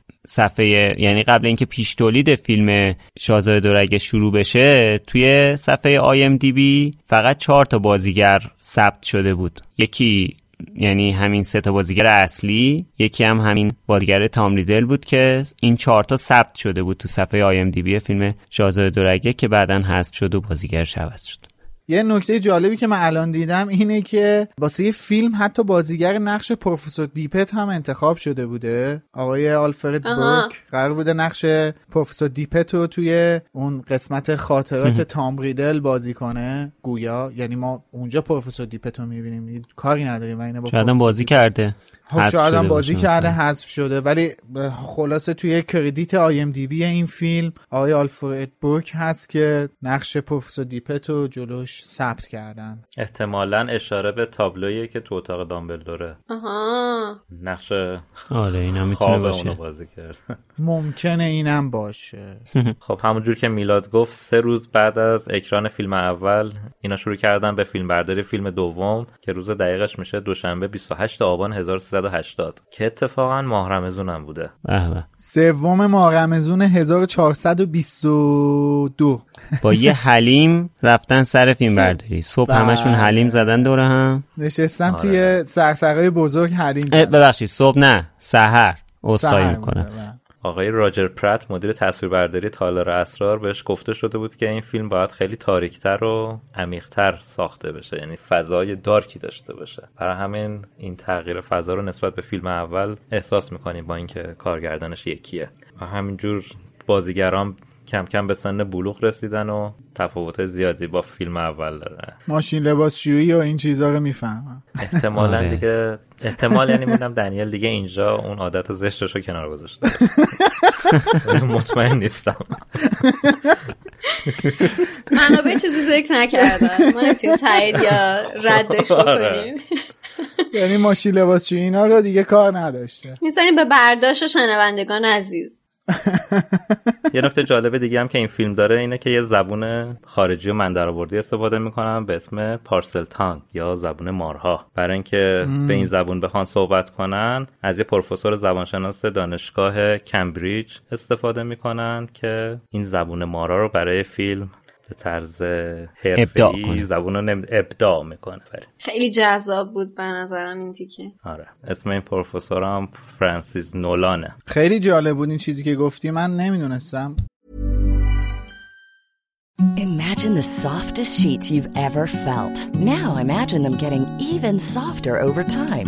یعنی قبل اینکه پیش تولید فیلم شاهزاده دورگه شروع بشه، توی صفحه IMDb فقط 4 بازیگر ثبت شده بود. یکی یعنی همین 3 بازیگر اصلی، یکی هم همین بازیگر تام ریدل بود که این 4 ثبت شده بود تو صفحه IMDb فیلم شاهزاده دورگه که بعداً حذف شد و بازیگرش عوض شد. یه نکته جالبی که من الان دیدم اینه که واسه یه فیلم حتی بازیگر نقش پروفسور دیپت هم انتخاب شده بوده. آقای آلفرد برک قرار بوده نقش پروفسور دیپت رو توی اون قسمت خاطرات تام ریدل بازی کنه گویا، یعنی ما اونجا پروفسور دیپت رو می‌بینیم، کاری نداریم و اینا. با شاید هم بازی کرده، شاید هم بازی کرده، حذف شده، ولی خلاصه توی کردیت IMDb این فیلم آقای آلفرد برک هست که نقش پروفسور دیپت رو جلوش ثبت کردن. احتمالاً اشاره به تابلویی که تو اتاق دامبلدوره. آها. نقش آره اینا میتونه باشه. بازی کرد. ممکنه اینم باشه. خب همونجور که میلاد گفت 3 روز بعد از اکران فیلم اول اینا شروع کردن به فیلم برداری فیلم دوم که روز دقیقش میشه دوشنبه 28 آبان 1380 که اتفاقاً ماه رمضان هم بوده. به سوم ماه رمضان 1422 با یه حلیم رفتن سر فیلم برداری. صبح همشون حلیم زدن دوره هم نشستن. آره. توی سرسرهای بزرگ حلیم زدن. ببخشید صبح نه سحر. عذرخواهی میکنم. آقای راجر پرت مدیر تصویربرداری تالار اسرار بهش گفته شده بود که این فیلم باید خیلی تاریکتر و عمیق‌تر ساخته بشه، یعنی فضای دارکی داشته باشه. برای همین این تغییر فضا رو نسبت به فیلم اول احساس میکنیم با اینکه کارگردانش یکیه. و همینجور بازیگران کم کم به سن بلوغ رسیدن و تفاوت زیادی با فیلم اول داره. ماشین لباسشویی و این چیزا رو میفهمم احتمالاً دیگه. احتمال یعنی میدونم دنیل دیگه اینجا اون عادت زشتشو کنار گذاشته. مطمئن نیستم. منو به چیزی ذکر نکردم. ما نتونیم تایید یا ردش بکنیم. یعنی ماشین لباسشویی اینا رو دیگه کار نداشته. می‌ذاریم به برداشت شنوندگان عزیز. یه نکته جالب دیگه هم که این فیلم داره اینه که یه زبون خارجی و مندرآوردی استفاده میکنن به اسم پارسل تانگ یا زبون مارها. برای اینکه به این زبون بخوان صحبت کنن از یه پروفسور زبانشناس دانشگاه کمبریج استفاده میکنن که این زبون مارها رو برای فیلم به طرز حرفه‌ای زبون رو ابداع میکنه. خیلی جذاب بود به نظرم این تیکه. آره اسم این پروفسور هم فرانسیس نولانه. خیلی جالب بود این چیزی که گفتی، من نمیدونستم. Imagine the softest sheets you've ever felt. Now imagine them getting even softer over time.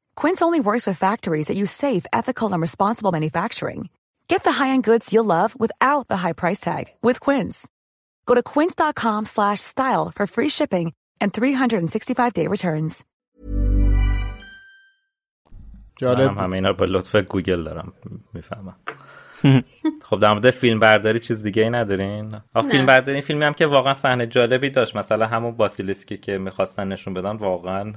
Quince only works with factories that use safe, ethical, and responsible manufacturing. Get the high-end goods you'll love without the high price tag with Quince. Go to quince.com/style for free shipping and 365-day returns. جالب. من همینا با لطف گوگل دارم میفهمم. خب در مورد فیلم برداری چیز دیگه ای ندارین؟ فیلم برداری این فیلمی هم که واقعا صحنه جالبی داشت، مثلا همون باسیلیسکی که میخواستن نشون بدن، واقعا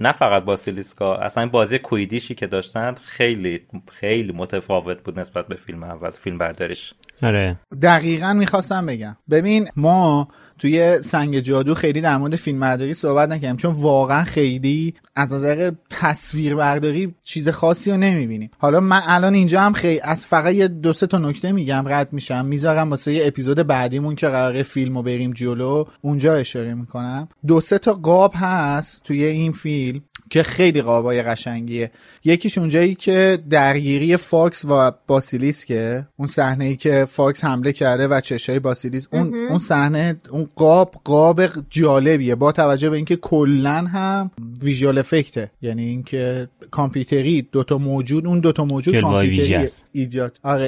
نه فقط باسیلیسکا، اصلا بازی کویدیشی که داشتن خیلی خیلی متفاوت بود نسبت به فیلم اول، فیلم برداریش. آره دقیقاً میخواستم بگم. ببین ما توی سنگ جادو خیلی در مورد فیلم برداری صحبت نکردیم، چون واقعا خیلی از نظر تصویر برداری چیز خاصی رو نمیبینیم. حالا من الان اینجا هم خیلی از فقط یه دو سه تا نکته میگم، رد میشم، میذارم واسه یه اپیزود بعدیمون که قراره فیلمو بریم جلو، اونجا اشاره میکنم. دو سه تا قاب هست توی این فیلم که خیلی قابای قشنگیه. یکیش اونجایی که درگیری فاکس و باسیلیسکه، اون صحنه‌ای که فاکس حمله کرده و چشای باسیلیسک، اون صحنه، اون قاب جالبیه، با توجه به اینکه کلا هم ویژوال افکته، یعنی اینکه کامپیوتری دوتا موجود، اون دوتا موجود کامپیوتری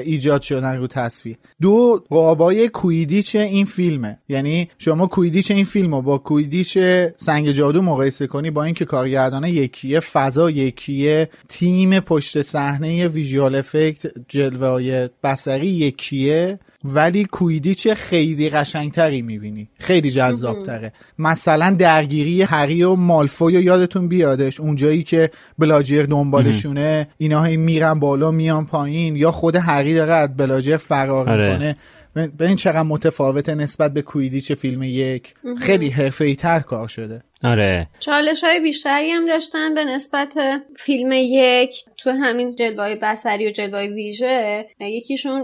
ایجاد شدن رو تصویر. دو قابای کویدیچ این فیلمه، یعنی شما کویدیچ این فیلمو با کویدیچ سنگ جادو مقایسه کنی، با اینکه کارگردان یکیه، فضا یکیه، تیم پشت صحنه ویژوال افکت جلوه‌های بصری یکیه، ولی کویدیچ خیلی قشنگتری میبینی، خیلی جذابتره. مثلا درگیری هری و مالفوی رو یادتون بیادش، اونجایی که بلاجر دنبالشونه، ایناهای میرن بالا میان پایین، یا خود هری داره از بلاجر فرار میکنه. به این چقدر متفاوته نسبت به کویدیچ فیلم یک، خیلی حرفه‌ای تر کار شده. آره چالش‌های بیشتری هم داشتن به نسبت فیلم یک تو همین جلوه‌های بصری و جلوه‌های ویژه. یکیشون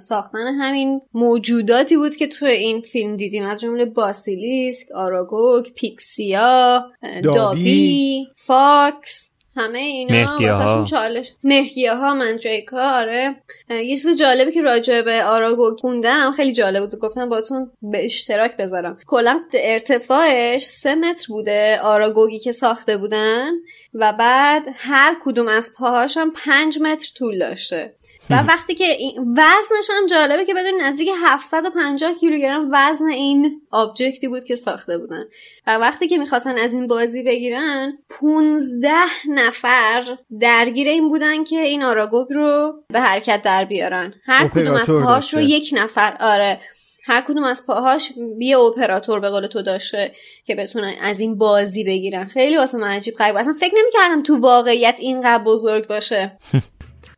ساختن همین موجوداتی بود که تو این فیلم دیدیم، از جمله باسیلیسک، آراگوگ، پیکسیا، دابی، فاکس، همه اینا واسهشون چالش. نهگیاها، منجیکا. آره یه چیز جالبی که راجع به آراگوگ خوندم خیلی جالب بود، گفتم باهاتون به اشتراک بذارم. کلا ارتفاعش 3 متر بوده آراگوگی که ساخته بودن، و بعد هر کدوم از پاهاش هم 5 متر طول داشته، و وقتی که وزنش هم جالبه که بدون نزدیک 750 کیلوگرم وزن این آبجکتی بود که ساخته بودن، و وقتی که میخواستن از این بازی بگیرن 15 نفر درگیر این بودن که این آراگوگ رو به حرکت در بیارن. هر کدوم از پاهاش رو یک نفر، آره هر کدوم از پاهاش یه اپراتور به قول تو داشته که بتونن از این بازی بگیرن. خیلی واسه من عجیب غریب، اصلا فکر نمی‌کردم تو واقعیت اینقدر بزرگ باشه.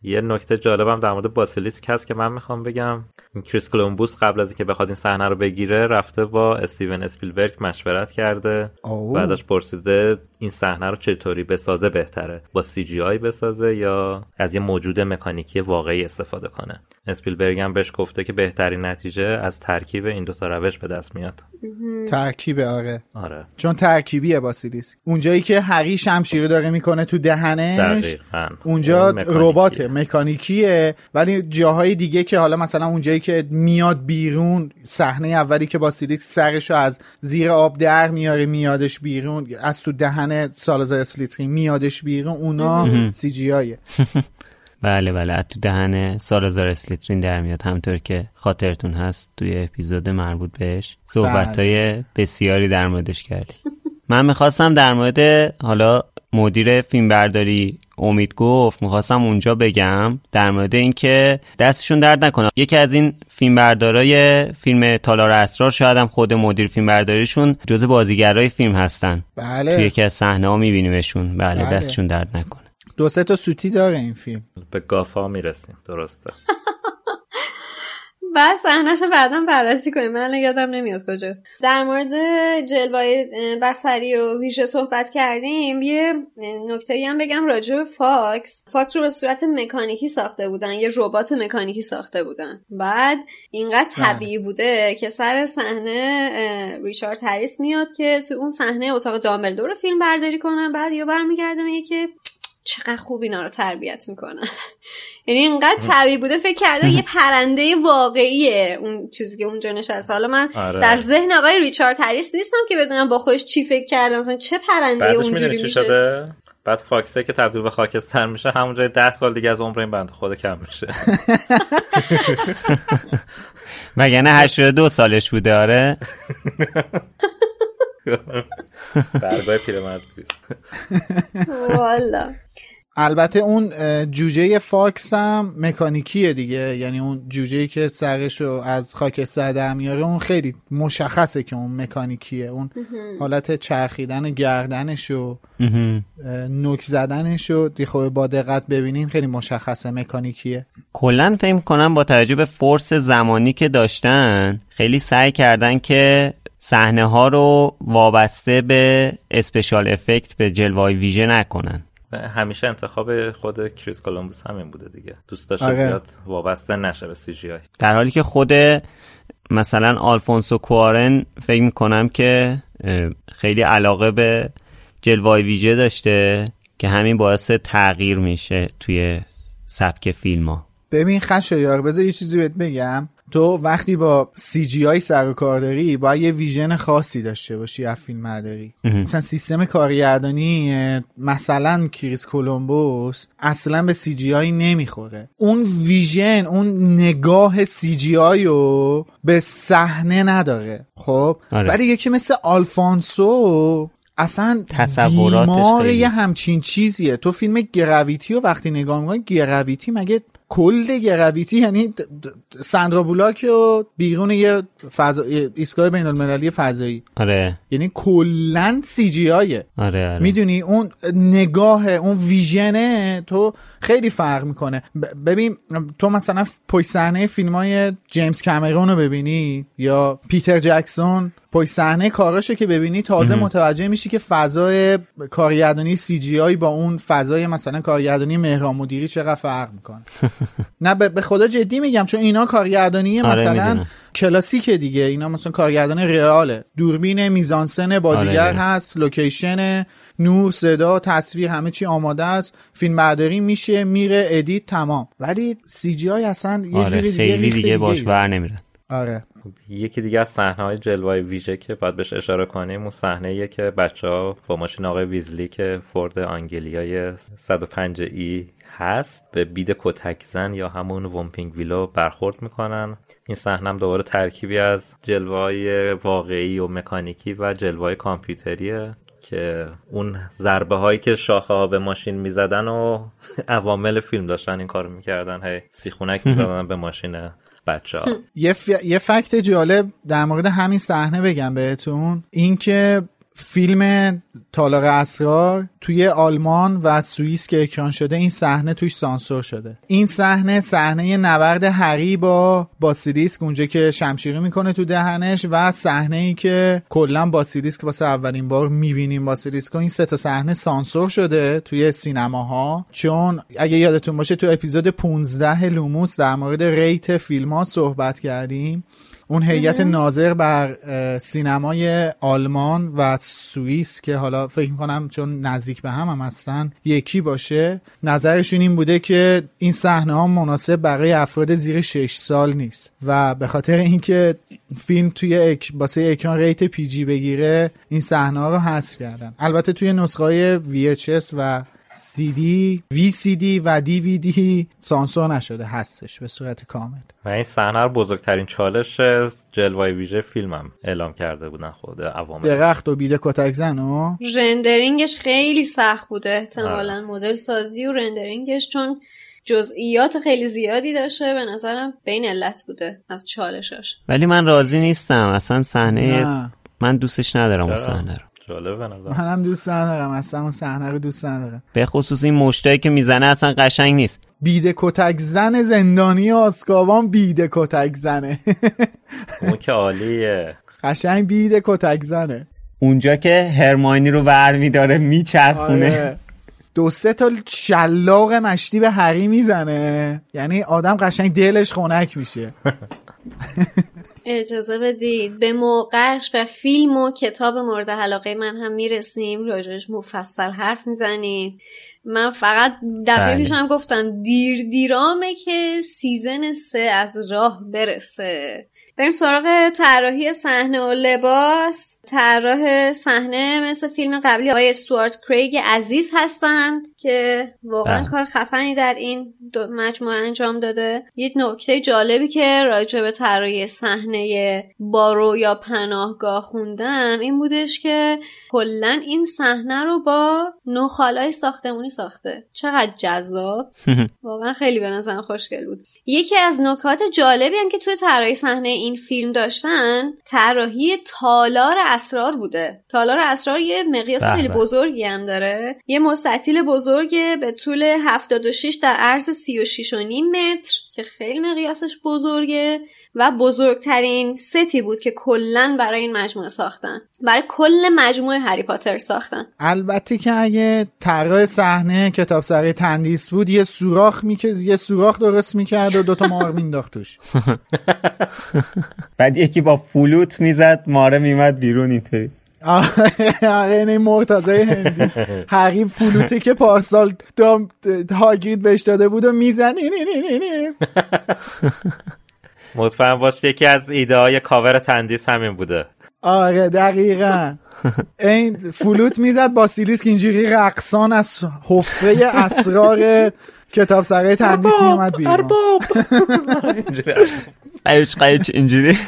یه نکته جالبم در مورد باسیلیسک هست که من میخوام بگم، کریس کلمبوس قبل از اینکه بخواد این صحنه رو بگیره رفته با استیون اسپیلبرگ مشورت کرده و ازش پرسیده این صحنه رو چطوری بسازه، بهتره با سی جی آی بسازه یا از یه موجود مکانیکی واقعی استفاده کنه. اسپیلبرگ هم بهش گفته که بهترین نتیجه از ترکیب این دو تا روش به دست میاد. ترکیب، آره چون ترکیبیه باسیلیسک. اونجایی که هری شمشیر داره میکنه تو دهنش، اونجا ربات مکانیکیه، ولی جاهای دیگه که حالا مثلا اونجایی که میاد بیرون، صحنه اولی که با سیریکس سرشو از زیر آب در میاره میادش بیرون، از تو دهن سالازار اسلیترین میادش بیرون، اونا سی جی آیه. بله بله، از تو دهن سالازار اسلیترین در میاد، همطور که خاطرتون هست توی اپیزود مربوط بهش صحبت‌های بسیاری در موردش کردیم. من میخواستم در مورد حالا مدیر فیلمبرداری امید گفت، میخواستم اونجا بگم در مورد این که دستشون درد نکنه، یکی از این فیلمبردارای فیلم تالار اسرار شاید هم خود مدیر فیلمبرداریشون جزو بازیگرای فیلم هستن. بله. توی یکی از صحنه‌ها میبینیمشون. بله. دستشون درد نکنه. دو سه تا سوتی داره این فیلم. به گافا میرسیم. درسته. بعد صحنه‌شو بعداً بررسی کنیم، من یادم نمیاد کجاست. در مورد جلوه‌های بصری و ویژه صحبت کردیم، یه نکته‌ای هم بگم راجع به فاکس. فاکس رو به صورت مکانیکی ساخته بودن، یه ربات مکانیکی ساخته بودن. بعد اینقدر طبیعی بوده که سر صحنه ریچارد هریس میاد که تو اون صحنه اتاق دامبلدور رو فیلم برداری کنن، بعد یا برمیگردم میگه که چقدر خوب اینا رو تربیت میکنن. یعنی اینقدر طبیعی بوده، فکر کرده یه پرنده واقعیه اون چیزی که اونجا نشسته. حالا من در ذهن آقای ریچارد هریس نیستم که بدونم با خودش چی فکر کرده، مثلا چه پرنده اونجوری میشه. بعد فاکسه که تبدیل به خاکستر میشه، همونجای 10 سال دیگه از عمر این بنده خدا کم میشه. وگرنه 82 سالش بوده. آره. برگاه پیرمرد بیست. والا البته اون جوجه فاکس هم مکانیکیه دیگه، یعنی اون جوجه‌ای که سرشو از خاکستر در میاره اون خیلی مشخصه که اون مکانیکیه. اون حالت چرخیدن گردنش و نوک زدنش رو دیگه با دقت ببینین خیلی مشخصه مکانیکیه. کلا فهم کنم با توجه به فورس زمانی که داشتن خیلی سعی کردن که صحنه ها رو وابسته به اسپشال افکت، به جلوه‌های ویژه نکنن. همیشه انتخاب خود کریس کولومبوس همین بوده دیگه، دوست داشت زیاد وابسته نشه به سی جی آی. در حالی که خود مثلا آلفونسو کوارن فکر میکنم که خیلی علاقه به جلوه‌های ویژه داشته که همین باعث تغییر میشه توی سبک فیلم‌ها. ببین خشایار، بذار یه چیزی بهت بگم. تو وقتی با سی جی آی سر و کار داری باید یه ویژن خاصی داشته باشی از فیلمبرداری. مثلا سیستم کارگردانی مثلا کریس کولومبوس اصلا به سی جی آی نمیخوره. اون ویژن، اون نگاه سی جی آی رو به صحنه نداره. خب ولی یکی مثل آلفونسو اصلا بیمار یه همچین چیزیه. تو فیلم گراویتی رو وقتی نگاه میکنی، گراویتی مگه کل گراویتی یعنی ساندرا بولاک و بیرون یه ایستگاه بین المللی فضایی. آره. یعنی کلن سی جی آیه. آره. میدونی اون نگاه، اون ویژنه تو خیلی فرق میکنه. ببین تو مثلا پشت صحنه فیلمای جیمز کامرون رو ببینی یا پیتر جکسون، پشت صحنه کاراشو که ببینی تازه متوجه میشی که فضای کارگردانی سی جی آی با اون فضای مثلا کارگردانی مهران مدیری چقدر فرق میکنه. نه به خدا جدی میگم، چون اینا کارگردانی مثلا کلاسیکه دیگه، اینا مثلا کارگردانی رئاله، دوربین، میزانسن، بازیگر هست، لوکیشن، نور، صدا، تصویر، همه چی آماده است، فیلم برداری میشه، میره ادیت، تمام. ولی سی جی آی اصلا یه جوری دیگه باش بر نمیره. آره. یکی دیگه از صحنه‌های جلوه‌های ویژه که باید بهش اشاره کنیم اون صحنه‌ایه که بچه‌ها با ماشین آقای ویزلی که فورد آنگلیای 105 ای هست به بید کتک زن یا همون ومپینگ ویلو برخورد میکنن. این صحنه هم دوباره ترکیبی از جلوه‌های واقعی و مکانیکی و جلوه‌های کامپیوتریه که اون ضربه هایی که شاخه ها به ماشین میزدن و عوامل فیلم داشتن این کارو میکردن، هی سیخونک میزدن به ماشین بچه ها. یه فکت جالب در مورد همین صحنه بگم بهتون، این که فیلم تالار اسرار توی آلمان و سوئیس که اکران شده این صحنه توش سانسور شده. این صحنه نبرد هری با باسیلیسک، اونجا که شمشیری میکنه تو دهنش، و صحنه ای که کلا باسیلیسک واسه اولین بار میبینیم باسیلیسک، این سه تا صحنه سانسور شده توی سینماها. چون اگه یادتون باشه تو اپیزود 15 لوموس در مورد ریت فیلم‌ها صحبت کردیم، اون هیئت ناظر بر سینمای آلمان و سوئیس که حالا فکر می‌کنم چون نزدیک به هم هستن یکی باشه، نظرشون این بوده که این صحنه‌ها مناسب برای افراد زیر 6 سال نیست و به خاطر اینکه فیلم توی واسه اکران ریت پی جی بگیره این صحنه‌ها رو حذف کردن. البته توی نسخه‌های VHS و CD، VCD و DVD سانسور نشده هستش به صورت کامل. و این صحنه رو بزرگترین چالش جلوه ویژه فیلمم اعلام کرده بودن خود عوامل. درخت و بیده کتک زن و رندرینگش خیلی سخت بوده احتمالاً، مدل سازی و رندرینگش، چون جزئیات خیلی زیادی داشته، به نظرم بین علت بوده از چالشش. ولی من راضی نیستم اصلا صحنه، من دوستش ندارم اون صحنه رو. منم دوست ندارم اصلا اون صحنه رو، دوست ندارم. به خصوص این مشتایی که میزنه اصلا قشنگ نیست. بیده کتک زن زندانی آسکابان، بیده کتک زنه اون که عالیه، قشنگ بیده کتک زنه. اونجا که هرماینی رو برمی داره میچرخونه، دو سه تا شلاق مشتی به هری میزنه، یعنی آدم قشنگ دلش خنک میشه. اجازه بدید به موقعش و فیلم و کتاب مورد علاقه من هم میرسیم، راجعش مفصل حرف میزنیم. من فقط دفعه پیشم گفتم دیرامه که سیزن 3 از راه برسه. بریم سراغ طراحی صحنه و لباس. طراح صحنه مثل فیلم قبلی آقای استوارت کریگ عزیز هستند که واقعا کار خفنی در این مجموعه انجام داده. یه نکته جالبی که راجع به طراحی صحنه بارو یا پناهگاه خوندم این بودش که کلا این صحنه رو با نوخالای ساختمونی ساخته. چقدر جذاب، واقعا خیلی به نظرم خوشگل بود. یکی از نکات جالبی هم که توی طراحی صحنه این فیلم داشتن، طراحی تالار اسرار بوده. تالار اسرار یه مقیاس خیلی بزرگی هم داره، یه مستطیل بزرگه به طول 76 در عرض 36.5 متر که خیلی مقیاسش بزرگه و بزرگترین ستی بود که کلن برای این مجموعه ساختن، برای کل مجموعه هری پاتر ساختن. البته که اگه طراح صحنه کتاب سری تندیس بود یه سوراخ درست میکرد و دوتا مار مینداخت توش، بعد یکی با فلوت میزد ماره میمد بیرون. اینطوری آره، این مرتضای هندی حقیب فلوته که پارسال هاگرید بهش داده بود و میزن. مطمئن باش یکی از ایده های کاور تندیس همین بوده. آره دقیقاً، این فلوت میزد با سیلیسک اینجوری رقصان از حفره اسرار کتاب سرای تندیس میامد بیرون. ارباب قیچ اینجوری.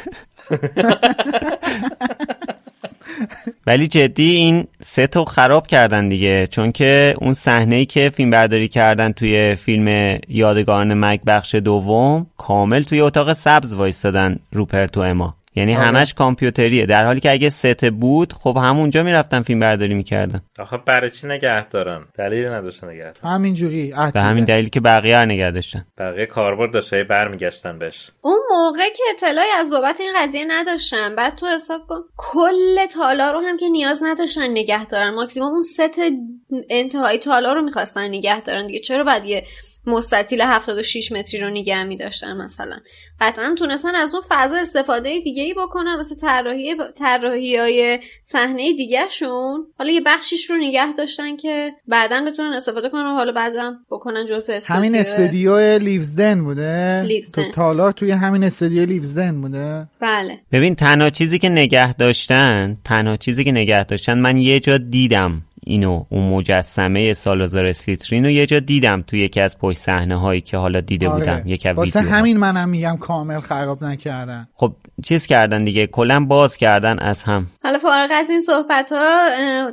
ولی جدی این ستو خراب کردن دیگه، چون که اون صحنه‌ای که فیلم برداری کردن توی فیلم یادگاران مک بخش دوم کامل توی اتاق سبز وایستادن روپرت و اما، یعنی همش کامپیوتریه، در حالی که اگه ست بود خب همونجا میرفتن فیلم برداری میکردن. آخه برای چی نگه دارن؟ دلیل نداشتن نگه دارن، همینجوری به همین دلیل که بقیه هر نگه داشتن، بقیه کاربرد داشته برمیگشتن بهش. اون موقع که اطلاعی از بابت این قضیه نداشتن، بعد تو حساب کن کل تالار رو هم که نیاز نداشتن نگه دارن، ماکسیمم اون ست انتهای تالار رو میخواستن نگه دارن دیگه. چرا بعد یه مستطیل 76 متری رو نگه می داشتن مثلا؟ قطعا تونستن از اون فضا استفاده دیگه‌ای بکنن واسه طراحی‌های صحنه دیگه شون. حالا یه بخشیش رو نگه داشتن که بعداً بتونن استفاده کنن و حالا بعداً بکنن جزء همین استودیو لیوزدن بوده. تو تالار توی همین استودیو لیوزدن بوده. بله. ببین تنها چیزی که نگه داشتن من یه جا دیدم اینو، اون مجسمه سالازار اسلیترین رو یه جا دیدم توی یکی از پشت صحنه هایی که حالا دیده بودم، یکی از واسه همین منم میگم کامل خراب نکردن، خب چیز کردن دیگه، کلا باز کردن از هم. حالا فارغ از این صحبت ها،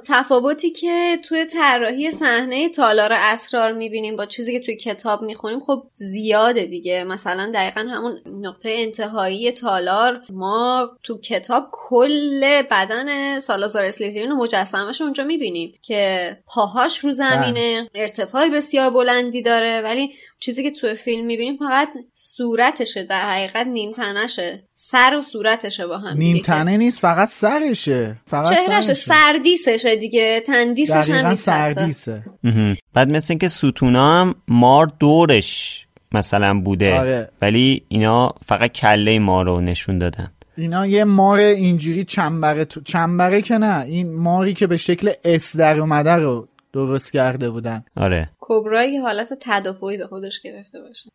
تفاوتی که توی طراحی صحنه تالار اسرار میبینیم با چیزی که توی کتاب میخونیم خب زیاده دیگه. مثلا دقیقاً همون نقطه انتهایی تالار، ما تو کتاب کل بدن سالازار اسلیترین و مجسمه‌اش اونجا میبینیم که پاهاش رو زمینه، ارتفاع بسیار بلندی داره، ولی چیزی که توی فیلم میبینیم فقط صورتشه، در حقیقت نیم تنشه، سر و صورتشه با هم دیگه. نیم تنه نیست، فقط سرشه، فقط چهرهشه، سردیسشه دیگه، تندیسش هم نیست، سردیسه. بعد مثل اینکه ستونا هم مار دورش مثلا بوده، ولی اینا فقط کله مارو نشون دادن. اینا یه مار اینجوری چنبره که نه، این ماری که به شکل اس در اومده رو درست کرده بودن. آره کبرایی حالت تدافعی به خودش گرفته باشه.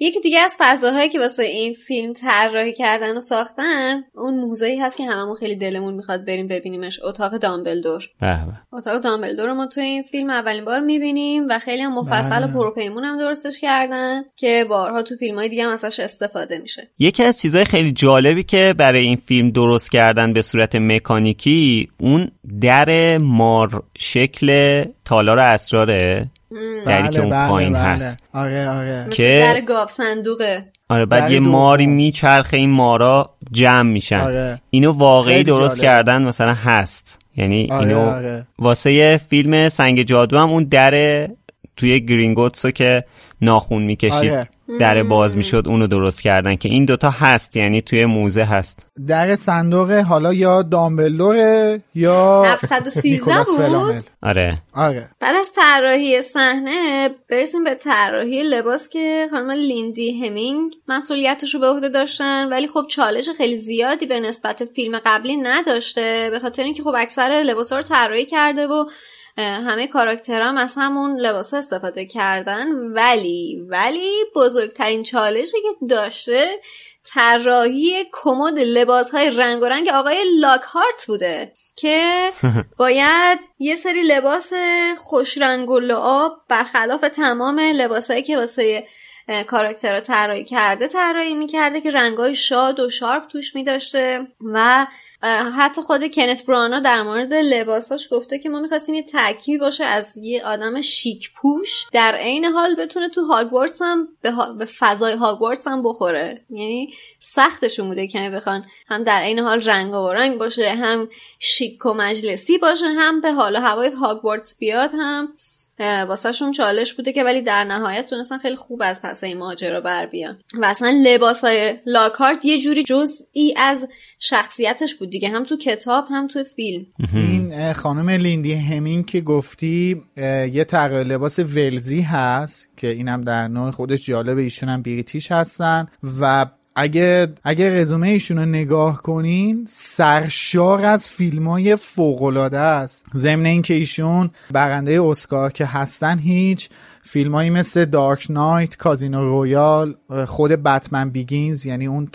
یکی دیگه از فضاهایی که واسه این فیلم طراحی کردن و ساختن اون موزه‌ای هست که هممون خیلی دلمون میخواد بریم ببینیمش، اتاق دامبلدور. اتاق دامبلدور رو ما تو این فیلم اولین بار میبینیم و خیلی هم مفصل و پروپیمون هم درستش کردن که بارها تو فیلم‌های دیگه هم ازش استفاده میشه. یکی از چیزهای خیلی جالبی که برای این فیلم درست کردن به صورت مکانیکی اون در مار شکل تالار اسراره. دری که اون پایین هست. آره آره. که در گاف صندوقه. آره بعد یه ماری میچرخه، این مارا جمع میشن. آره. اینو واقعی درست کردن مثلا هست. یعنی آره اینو آره. واسه فیلم سنگ جادو هم اون در توی گرینگوتسو که ناخون میکشید آره. در باز میشد اونو درست کردن که این دوتا هست، یعنی توی موزه هست. در صندوق حالا یا دامبلدور یا 713 بود. آره آره. بعد از طراحی صحنه برسیم به طراحی لباس که خانم لیندی همینگ مسئولیتش رو به عهده داشتن، ولی خب چالش خیلی زیادی به نسبت فیلم قبلی نداشته، به خاطر اینکه خب اکثر لباسا رو طراحی کرده و همه کاراکترام از همون لباس استفاده کردن، ولی بزرگترین چالشی که داشته طراحی کمد لباس‌های رنگارنگ آقای لاکهارت بوده که باید یه سری لباس خوش رنگ و لعاب برخلاف تمام لباسایی که واسه کاراکترها طراحی کرده طراحی می‌کرده که رنگ‌های شاد و شارپ توش می‌داشته و حتی خود کنت برانا در مورد لباساش گفته که ما می‌خواستیم یه ترکیبی باشه از یه آدم شیک پوش در عین حال بتونه تو هاگوارتس هم به فضای هاگوارتس هم بخوره. یعنی سختشون بوده که بخوان هم در عین حال رنگارنگ باشه، هم شیک و مجلسی باشه، هم به حال و هوای هاگوارتس بیاد، هم واسه شون چالش بوده که ولی در نهایت تونستن خیلی خوب از پس این ماجرا بر بیان. و اصلا لباسای لاکارت یه جوری جزئی از شخصیتش بود دیگه، هم تو کتاب هم تو فیلم. این خانم لیندی همینگ که گفتی یه طراح لباس ولزی هست که اینم در نوع خودش جالب، ایشون هم بریتیش هستن و اگه رزومه ایشون رو نگاه کنین سرشار از فیلمای فوق‌العاده است. ضمن اینکه ایشون برنده اسکار که هستن هیچ فیلمایی مثل دارک نایت، کازینو رویال، خود بتمن بیگینز، یعنی اون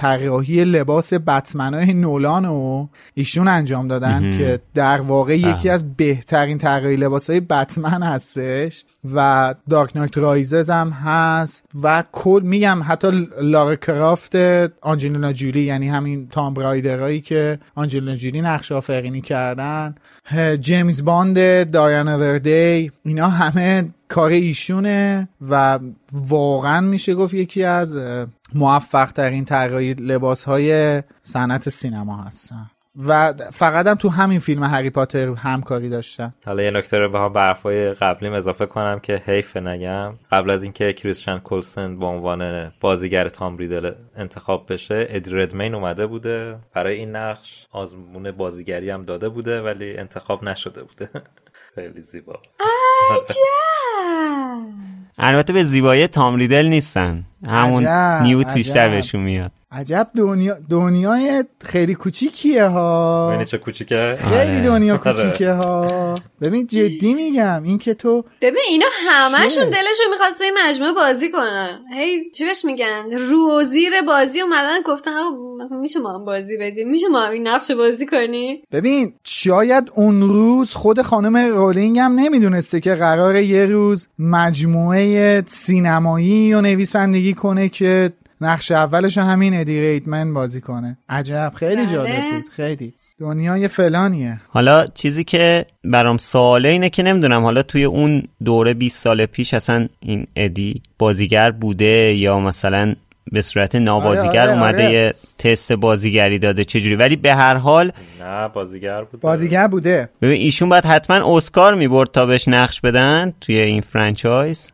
طراحی لباس بتمنای نولان رو ایشون انجام دادن که در واقع یکی از بهترین طراحی لباس‌های بتمن هستش و دارک نایت رایزز هم هست و کل میگم حتی لارا کرافت آنجلینا جولی، یعنی همین تام برایدرایی که آنجلینا جولی نقش آفرینی کردن، جیمز باند، دایانا وردی، اینا همه کار ایشونه و واقعا میشه گفت یکی از موفق ترین طراحی لباس های صنعت سینما هستن و فقط هم تو همین فیلم هری پاتر همکاری داشتن. حالا یه نکته رو به حرفای قبلیم اضافه کنم که حیف نگم قبل از اینکه کریستین کولسن به عنوان بازیگر تام ریدل انتخاب بشه ادی ردمین اومده بوده برای این نقش، آزمون بازیگری هم داده بوده ولی انتخاب نشده بوده. خیلی زیبا. عجب. البته به زیبایی تام ریدل نیستن، همون نیوت بیشتر بهشون میاد. عجب دنیای خیلی کوچیکیه ها. ببین چه کوچیکه، خیلی دنیا کوچیکه ها. ببین جدی میگم این که تو ببین اینا همشون دلشون میخواست توی مجموعه بازی کنن، هی چی بهش میگن رو زیر بازی اومدن گفتن مثلا میشه ما هم بازی بدیم، میشه ما هم این نقش بازی کنی. ببین شاید اون روز خود خانم رولینگ هم نمیدونسته که قراره یه روز مجموعه سینمایی و نویسندگی کنه که نقش اولش همین ادی ریدمین بازی کنه. عجب خیلی جالب بود، خیلی دنیای فلانیه. حالا چیزی که برام سواله اینه که نمیدونم حالا توی اون دوره 20 سال پیش اصلا این ادی بازیگر بوده یا مثلا به صورت نابازیگر اومده یه تست بازیگری داده چجوری، ولی به هر حال نه بازیگر بوده. ببین ایشون باید حتما اسکار میبرد تا بهش نقش بدن توی این فرانچایز.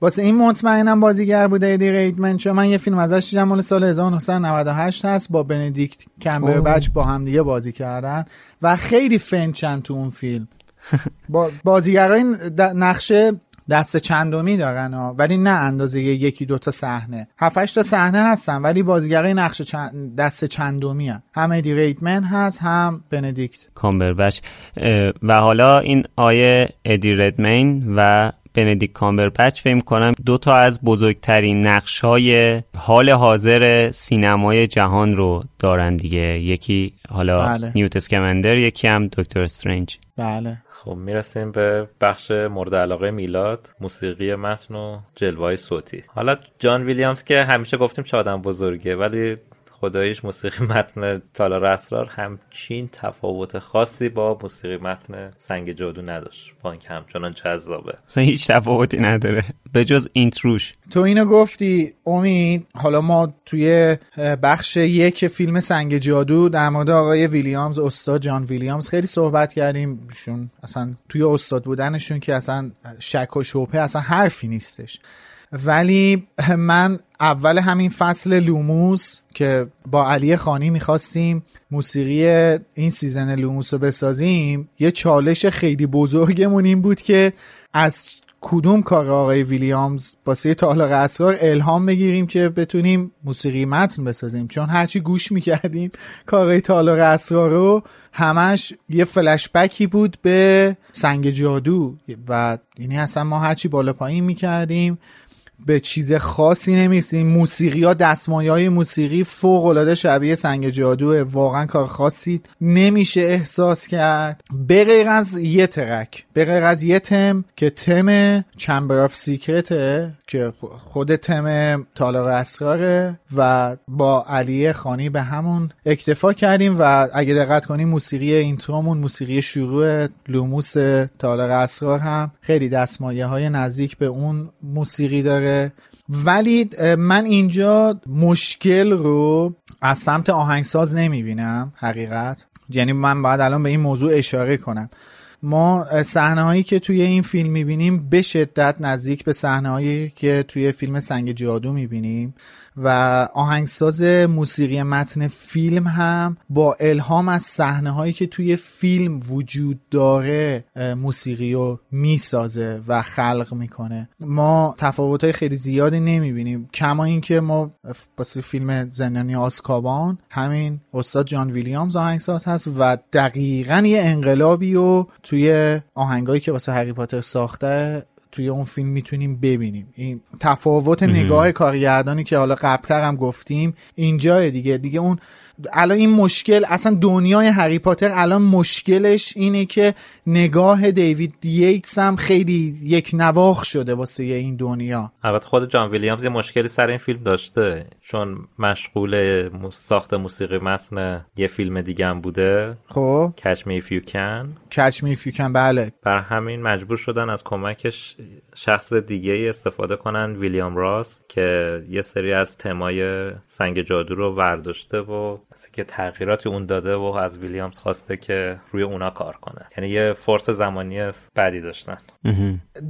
واسه این مطمئنم بازیگر بوده ادی ریدمین، چون من یه فیلم ازش دیدم مال سال 1998 هست با بندیکت کامبربچ با هم دیگه بازی کردن و خیلی فن چند تو اون فیلم. بازیگرای نقشه دست چندمی دارن ها، ولی نه اندازه یکی دو تا صحنه، 7-8 تا صحنه هستن ولی بازیگرای نقش دست چندمی هستن، هم ادی ردمن هست هم بندیکت کامبربچ. و حالا این آیه ادی ردمن و بندیکت کامبربچ فکر کنم دو تا از بزرگترین نقش‌های حال حاضر سینمای جهان رو دارن دیگه، یکی حالا بله. نیوت اسکمندر، یکی هم دکتر استرنج. بله خب میرسیم به بخش مورد علاقه میلاد، موسیقی متن و جلوه‌های صوتی. حالا جان ویلیامز که همیشه گفتیم چه آدم بزرگه، ولی خداییش موسیقی متن تالار اسرار همچین تفاوت خاصی با موسیقی متن سنگ جادو نداشت، بانک همچنان جذابه، اصلا هیچ تفاوتی نداره به جز اینتروش. تو اینو گفتی امید، حالا ما توی بخش یک فیلم سنگ جادو در مورد آقای ویلیامز، استاد جان ویلیامز خیلی صحبت کردیم، شون اصلا توی استاد بودنشون که اصلا شک و شبهه اصلا حرفی نیستش. ولی من اول همین فصل لوموس که با علی خانی میخواستیم موسیقی این سیزن لوموس رو بسازیم، یه چالش خیلی بزرگمون این بود که از کدوم کار آقای ویلیامز واسه تالار اسرار الهام بگیریم که بتونیم موسیقی متن بسازیم، چون هرچی گوش میکردیم کارهای تالار اسرار رو همش یه فلشبکی بود به سنگ جادو، و یعنی اصلا ما هرچی بالا پایین میکردیم به چیز خاصی نمی‌رسیم. موسیقی ها، دستمایه‌های موسیقی فوق‌العاده شبیه سنگ جادوه، واقعا کار خاصی نمیشه احساس کرد به غیر از یه ترک، به غیر از یه تم که تم چمبر آف سیکرته که خود تم تالار اسراره و با علی خانی به همون اکتفا کردیم. و اگه دقت کنیم موسیقی اینترومون، موسیقی شروع لوموس تالار اسرار هم خیلی دستمایه‌های نزدیک به اون موسیقی داره. ولی من اینجا مشکل رو از سمت آهنگساز نمیبینم حقیقت، یعنی من باید الان به این موضوع اشاره کنم. ما صحنه‌هایی که توی این فیلم میبینیم به شدت نزدیک به صحنه‌هایی که توی فیلم سنگ جادو میبینیم و آهنگساز موسیقی متن فیلم هم با الهام از صحنه‌هایی که توی فیلم وجود داره موسیقی رو میسازه و خلق میکنه. ما تفاوت‌های خیلی زیادی نمیبینیم، کما اینکه ما واسه فیلم زندانی آزکابان همین استاد جان ویلیامز آهنگساز هست و دقیقاً یه انقلابی رو توی آهنگایی که واسه هری پاتر ساخته توی اون فیلم میتونیم ببینیم. این تفاوت نگاه کارگردانی که حالا قبلتر هم گفتیم اینجا دیگه اون الان این مشکل اصلا دنیای هری پاتر الان مشکلش اینه که نگاه دیوید ییتس هم خیلی یک نواخ شده واسه این دنیا. البته خود جان ویلیامز یه مشکلی سر این فیلم داشته، چون مشغول ساخت موسیقی متن یه فیلم دیگه هم بوده، خب کچ می ایف یو کن بله، بر همین مجبور شدن از کمکش شخص دیگه استفاده کنن، ویلیام راس، که یه سری از تمای سنگ جادو رو برداشته و مثل که تغییراتی اون داده و از ویلیامز خواسته که روی اونا کار کنه، یعنی یه فرصت زمانی بعدی داشتن.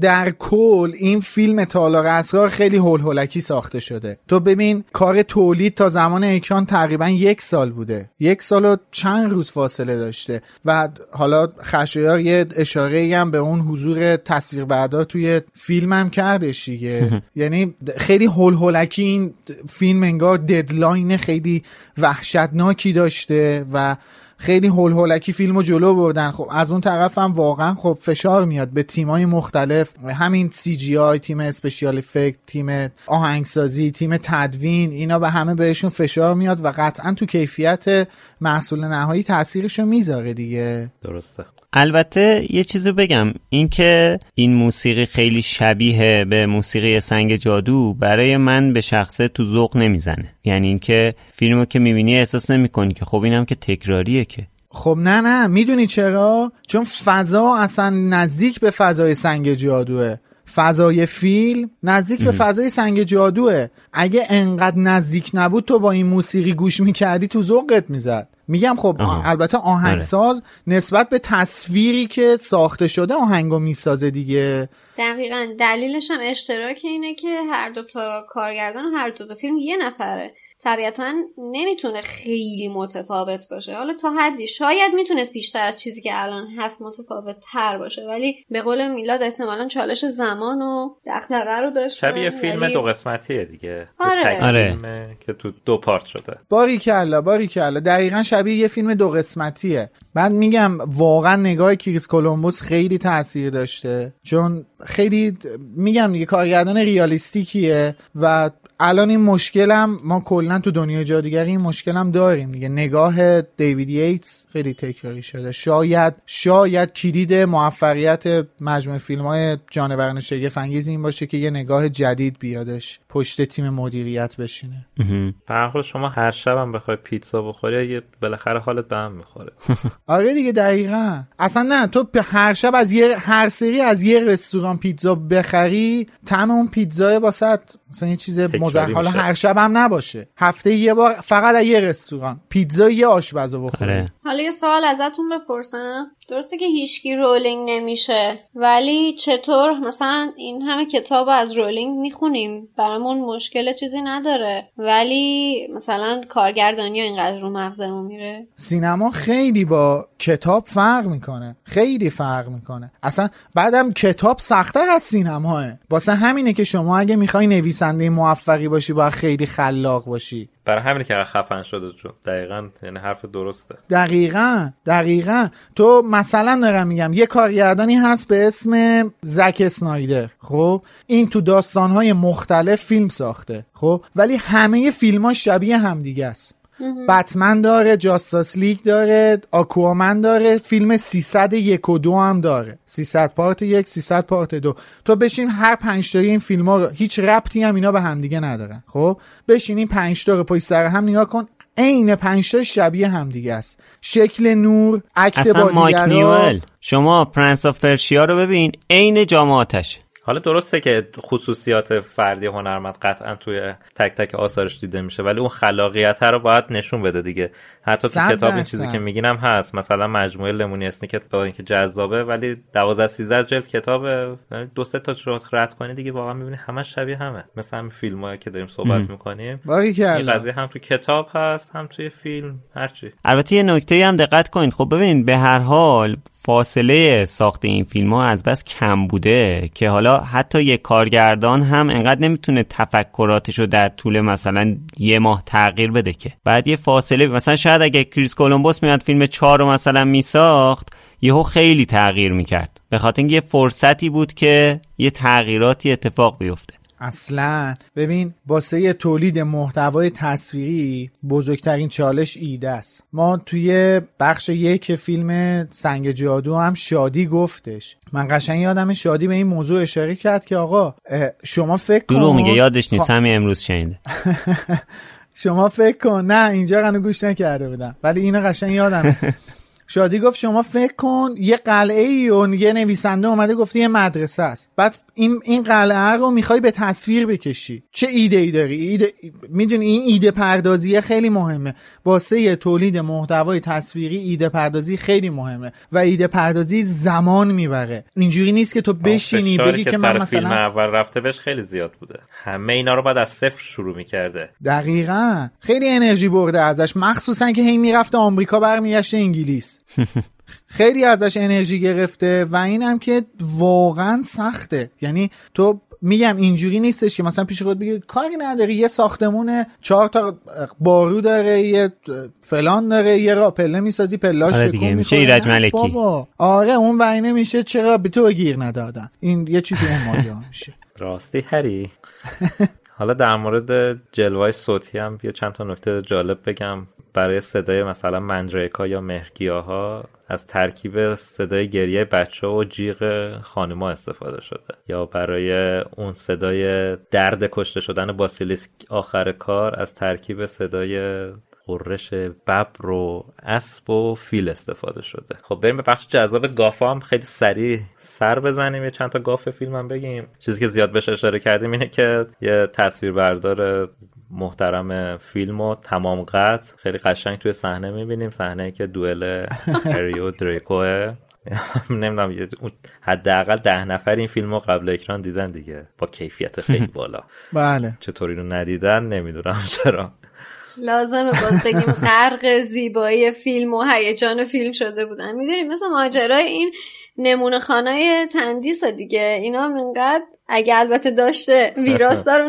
در کل این فیلم تالار اسرار خیلی هول هولکی ساخته شده. تو ببین کار تولید تا زمان اکران تقریبا 1 سال بوده، 1 سال و چند روز فاصله داشته. و حالا خشایار یه اشاره‌ای هم به اون حضور تاثیربردار توی فیلم هم کردش دیگه. یعنی خیلی هول هولکی این فیلم انگار ددلاین خیلی وحشتناکی داشته و خیلی هول هولکی فیلمو جلو بردن. خب از اون طرف هم واقعا خب فشار میاد به تیمای مختلف، همین سی جی آی، تیم اسپشیال افکت، تیم آهنگسازی، تیم تدوین، اینا به همه بهشون فشار میاد و قطعا تو کیفیت محصول نهایی تاثیرشو میذاره دیگه. درسته. البته یه چیزی بگم، این که این موسیقی خیلی شبیه به موسیقی سنگ جادو برای من به شخصه تو ذوق نمیزنه، یعنی اینکه فیلمو که میبینی احساس نمیکنی که خب اینم که تکراریه که. خب نه میدونی چرا؟ چون فضا اصلا نزدیک به فضای سنگ جادوه، فضای فیلم نزدیک به فضای سنگ جادوه. اگه انقدر نزدیک نبود تو با این موسیقی گوش میکردی تو ذوقت میزد. میگم خب البته آهنگساز نسبت به تصویری که ساخته شده آهنگو میسازه دیگه. دقیقاً دلیلش هم اشتراک اینه که هر دو تا کارگردان و هر دو تا فیلم یه نفره، طبیعتاً نمیتونه خیلی متفاوت باشه. حالا تا حدی شاید میتونست بیشتر از چیزی که الان هست متفاوت تر باشه، ولی به قول میلاد احتمالاً چالش زمان و دغدغه رو داشت. شبیه فیلم دو قسمتیه دیگه. آره. که تو دو پارت شده. باریکلا دقیقاً شبیه یه فیلم دو قسمتیه. من میگم واقعاً نگاه کریس کولومبوس خیلی تاثیر داشته، چون خیلی میگم دیگه کارگردان ریالیستیکیه و الان این مشکلم ما کلا تو دنیای جادوگری این مشکلم داریم دیگه. نگاه دیوید ییتس خیلی تکراری شده. شاید کلید موفقیت مجموعه فیلم‌های جانوران شگفت انگیز این باشه که یه نگاه جدید بیادش پشت تیم مدیریت بشینه. فرق شما هر شبم بخوای پیتزا بخوری یه بالاخره حالت به هم میخوره. آره دیگه دقیقاً. اصلا نه تو هر شب از یه هر سری از یه رستوران پیتزا بخری، طعم اون پیتزا واسط مثلا یه چیز حالا هر شب هم نباشه، هفته یه بار فقط از یه رستوران پیتزا یه آشپزو بخوره. حالا یه سوال ازتون بپرسم، درسته که هیچکی رولینگ نمیشه، ولی چطور مثلا این همه کتاب از رولینگ میخونیم برامون مشکل چیزی نداره، ولی مثلا کارگردانی ها اینقدر رو مغزمون میره؟ سینما خیلی با کتاب فرق میکنه، خیلی فرق میکنه. اصلا بعدم کتاب سخت‌تر از سینماه، واسه همینه که شما اگه میخوای نویسنده موفقی باشی باید خیلی خلاق باشی. برای همین که خفن شده جو. دقیقاً، یعنی حرف درسته. دقیقاً. تو مثلا دارم میگم یه کارگردانی هست به اسم زک اسنایدر، خب این تو داستان‌های مختلف فیلم ساخته، خب ولی همه فیلم‌هاش شبیه همدیگه است. بتمن داره، جاستس لیگ داره، آکوامن داره، فیلم 301 و 2 هم داره، 300 پارت 1 300 پارت 2. تو بشین هر 5 تا این فیلما رو، هیچ ربطی هم اینا به هم دیگه ندارن، خب بشین این 5 تا رو پشت سر هم نگاه کن، عین 5 تا شبیه هم دیگه است. شکل نور، اکت بازیگرا. شما پرنس آف پرشیا رو ببین، عین جام آتش. حالا درسته که خصوصیات فردی هنرمند قطعا توی تک تک آثارش دیده میشه، ولی اون خلاقیت رو باید نشون بده دیگه. حتی تو کتاب این چیزی که میگینم هست، مثلا مجموعه لیمونی اسنیکت با اینکه جذابه ولی 12-13 جلد کتابه، 2-3 تا رد کنی دیگه واقعا میبینی همه شبیه همه، مثل همین فیلمایی که داریم صحبت میکنیم. این قضیه هم تو کتاب هست هم توی فیلم، هرچی. البته یه نکته هم دقت کنین، خب ببینید به هر حال فاصله ساخت این فیلم‌ها از بس کم بوده که حالا حتی یک کارگردان هم انقدر نمیتونه تفکراتشو در طول مثلا یه ماه تغییر بده، که بعد یه فاصله مثلا شاید اگه کریس کولومبوس میاد فیلم 4 رو مثلا میساخت یهو خیلی تغییر میکرد، به خاطر اینکه یه فرصتی بود که یه تغییراتی اتفاق بیفته. اصلا ببین واسه تولید محتوای تصویری بزرگترین چالش ایده است. ما توی بخش 1 فیلم سنگ جادو هم شادی گفتش، من قشنگ یادم شادی به این موضوع اشاره کرد که آقا شما فکر کن، دروغ میگه یادش نیست، همین امروز شنیده. شما فکر کن، نه اینجا قنو گوش نکرده بودم ولی اینو قشنگ یادم. شادی گفت شما فکر کن یه قلعه ای و یه نویسنده اومده گفته یه مدرسه است، بعد این قلعه رو میخوای به تصویر بکشی، چه ایده ای داری؟ میدونی این ایده پردازی خیلی مهمه واسه تولید محتوای تصویری، ایده پردازی خیلی مهمه و ایده پردازی زمان میبره. اینجوری نیست که تو بشینی بگی که من مثلا فیلم اول رفته بهش خیلی زیاد بوده، همه اینا رو بعد از صفر شروع میکرده. دقیقاً خیلی انرژی برده ازش، مخصوصا که هی میرفت آمریکا برمیگشت انگلیس. خیلی ازش انرژی گرفته و اینم که واقعا سخته. یعنی تو میگم اینجوری نیستش که مثلا پیش خود بگی کاری نداری، یه ساختمونه 4 تا بارو داره، یه فلان داره، یه را پله میسازی پلاش بکن میشه ایرج ملکی بابا. آره اون وینه میشه چرا به تو گیر ندادن، این یه چیزی ماجرا میشه. راستی هری. حالا در مورد جلوه‌های صوتی هم یه چند تا نکته جالب بگم. برای صدای مثلا مندریکا یا مهرگیاها از ترکیب صدای گریه بچه‌ها و جیغ خانم‌ها استفاده شده، یا برای اون صدای درد کشته شدن باسیلیسک آخر کار از ترکیب صدای قررش ببر و اسب و فیل استفاده شده. خب بریم به بخش جذاب گافا هم خیلی سریع سر بزنیم، یه چند تا گاف فیلم هم بگیم. چیزی که زیاد بهش اشاره کردیم اینه که یه تصویربردار محترم فیلمو تمام قطع خیلی قشنگ توی صحنه میبینیم، صحنه‌ای که دوئل هری و دریکوه. نمیدونم حداقل 10 نفر این فیلمو قبل اکران دیدن دیگه با کیفیت خیلی بالا. بله چطوری رو ندیدن نمیدونم چرا. لازمه باز بگیم غرق زیبایی فیلم و هیجان فیلم شده بودن. میدونیم مثلا ماجرای این نمونه خانای تندیس دیگه، اینا منقدر اگه البته داشته ویراستار و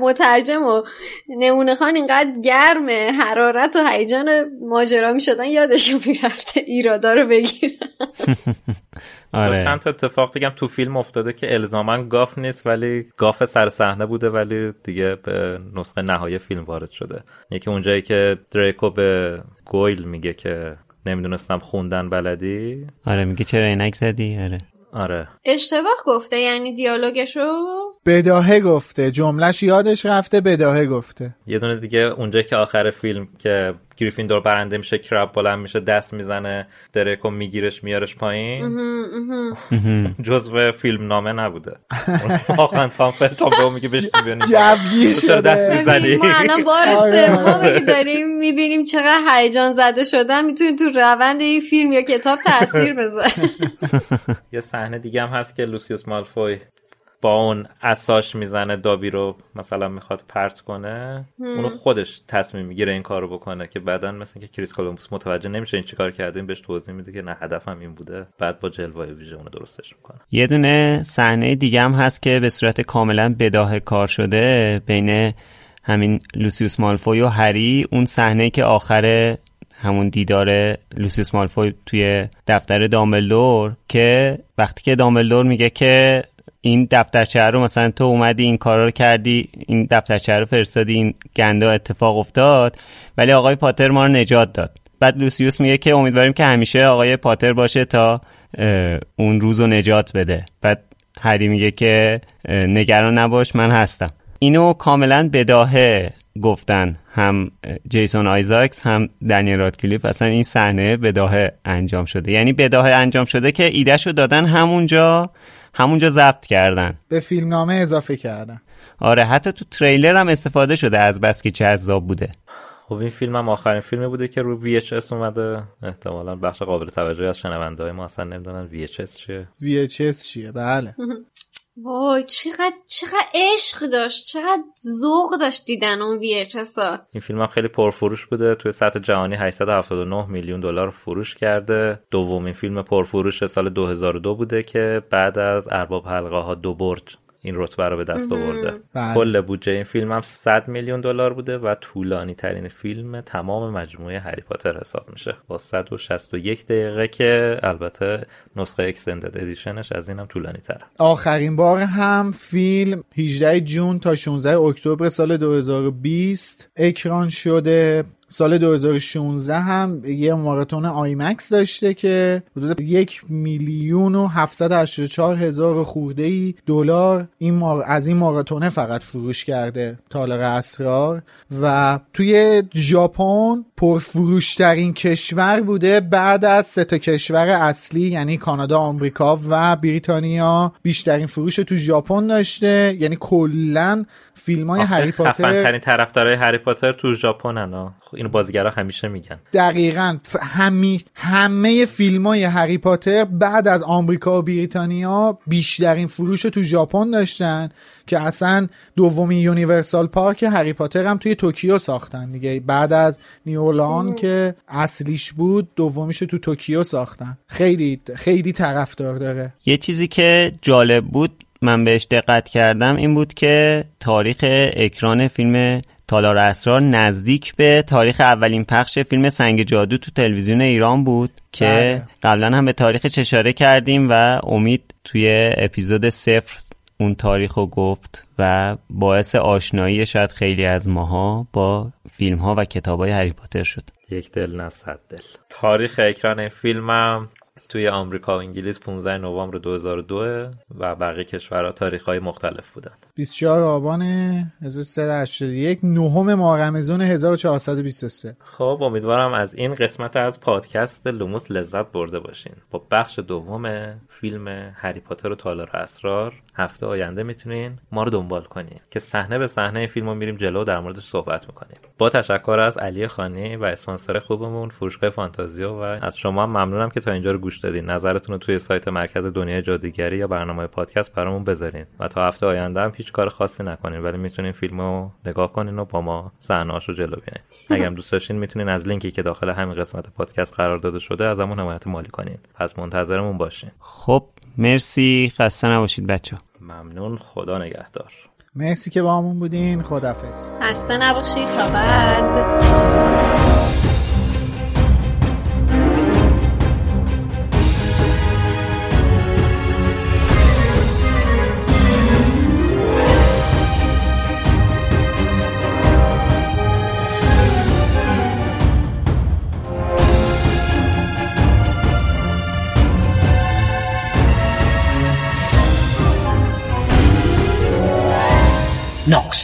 مترجم و نمونه خان اینقدر گرمه حرارت و هیجان ماجرا میشدن یادشون میرفته ایرادا رو بگیرن. آره. چند تا اتفاق دیگه هم تو فیلم افتاده که الزاماً گاف نیست، ولی گاف سر صحنه بوده ولی دیگه به نسخه نهایی فیلم وارد شده. یکی اونجایی که دریکو به گویل میگه که نمیدونستم خوندن بلدی. آره میگه چرا عینک زدی. آره آره اشتباه گفته، یعنی دیالوگشو بداهه گفته، جملهش یادش رفته بداهه گفته. یه دونه دیگه اونجا که آخر فیلم که گریفیندور برنده میشه، کراب بلند میشه دست میزنه دریکو میگیرش میارش پایین، جزو فیلم نامه نبوده. آخرن تام فرتام به اون میگه بهش جوگیر شده دست میزنی. ما الان بار سوم داریم میبینیم چقدر هیجان زده شدن میتونیم تو روند این فیلم یا کتاب تاثیر بذاره. یه صحنه دیگه هم هست که لوسیوس مالفوی با اون عصاش میزنه دابی رو، مثلا میخواد پرت کنه، اونو خودش تصمیم میگیره این کارو بکنه که بعدن مثلا که کریس کولومبوس متوجه نمیشه این چیکار کرده، این بهش توضیح میده که نه هدفم این بوده، بعد با جلوه ویژه اونو درستش میکنه. یه دونه صحنه دیگه هم هست که به صورت کاملا بداهه کار شده بین همین لوسیوس مالفوی و هری، اون صحنه که آخر همون دیدار لوسیوس مالفوی توی دفتر دامبلدور که وقتی که دامبلدور میگه که این دفترچه رو مثلا تو اومدی این کارا رو کردی، این دفترچه رو فرستادی، این گنده اتفاق افتاد، ولی آقای پاتر ما رو نجات داد. بعد لوسیوس میگه که امیدواریم که همیشه آقای پاتر باشه تا اون روز رو نجات بده. بعد هری میگه که نگران نباش من هستم. اینو کاملا بداهه گفتن، هم جیسون آیزاکس هم دنیل رادکلیف، اصلا این صحنه بداهه انجام شده، یعنی بداهه انجام شده که ایدهشو دادن همونجا ضبط کردن، به فیلم نامه اضافه کردن. آره حتی تو تریلر هم استفاده شده از بس که جذاب بوده. خب این فیلم هم آخرین فیلمی بوده که روی VHS اومده، احتمالاً بخش قابل توجهی از شنونده های ما اصلا نمیدونن VHS چیه. VHS چیه؟ بله. وای چقدر عشق داشت، چقدر ذوق داشت دیدن اون VHS ها. این فیلم هم خیلی پرفروش بوده، توی سطح جهانی 879 میلیون $879 میلیون فروش کرده. دومین فیلم پرفروش سال 2002 بوده که بعد از ارباب حلقه ها دو برج این رتبه رو به دست آورده. کل بودجه این فیلم هم $100 میلیون بوده و طولانی ترین فیلم تمام مجموعه هری پاتر حساب میشه با 161 دقیقه که البته نسخه اکستندد ادیشنش از اینم طولانی تره. آخرین بار هم فیلم 18 جون تا 16 اکتبر سال 2020 اکران شده. سال 2016 هم یه ماراتون آیمکس داشته که حدود 1,784,000 خورده‌ای $1 از این ماراتون فقط فروش کرده تالار اسرار، و توی ژاپن پرفروشترین کشور بوده بعد از 3 تا کشور اصلی، یعنی کانادا، آمریکا و بریتانیا. بیشترین فروش تو ژاپن داشته، یعنی کلاً فیلم‌های هری پاتر خفن‌ترین طرفدارای هری پاتر تو ژاپنن. اینو بازیگرا همیشه میگن. دقیقاً همه فیلم‌های هری پاتر بعد از آمریکا و بریتانیا بیشترین فروش تو ژاپن داشتن که اصلا دومین یونیورسال پارک هری پاتر هم توی توکیو ساختن دیگه، بعد از نیورلان که اصلیش بود دومیشو تو توکیو ساختن. خیلی خیلی طرفدار داره. یه چیزی که جالب بود من بهش دقت کردم این بود که تاریخ اکران فیلم تالار اسرار نزدیک به تاریخ اولین پخش فیلم سنگ جادو تو تلویزیون ایران بود که قبلا هم به تاریخش اشاره کردیم و امید توی اپیزود 0 اون تاریخو گفت و باعث آشنایی شاید خیلی از ماها با فیلم ها و کتاب های هری پاتر شد. یک دل نه صد دل. تاریخ اکران فیلمم توی آمریکا و انگلیس 15 نوامبر 2002 و بقیه کشورها تاریخ‌های مختلف بودن. 24 آبان 1381، 9 مارمزون 1423. خب امیدوارم از این قسمت از پادکست لوموس لذت برده باشین. با بخش دوم فیلم هری پاتر و تالار اسرار هفته آینده میتونین ما رو دنبال کنین که صحنه به صحنه فیلمو میریم جلو در موردش صحبت میکنیم. با تشکر از علی خانی و اسپانسر خوبمون فروشگاه فانتازیو و از شما ممنونم که تا اینجا رو گوش دادین. نظرتون رو توی سایت مرکز دنیای جادوگری یا برنامه پادکست برامون بذارین و تا هفته آینده هم هیچ کار خاصی نکنین ولی میتونین فیلمو نگاه کنین و با ما صحنه‌اشو جلو ببینین. اگه دوست داشتین میتونین از لینکی که داخل همین قسمت پادکست قرار داده شده ازمون حمایت مالی کنین. پس منتظرمون باشین. خب مرسی، خسته نباشید بچه‌ها. ممنون، خدا نگهدار. مرسی که با همون بودین، خداحافظ. خسته نباشید، تا بعد. Knox.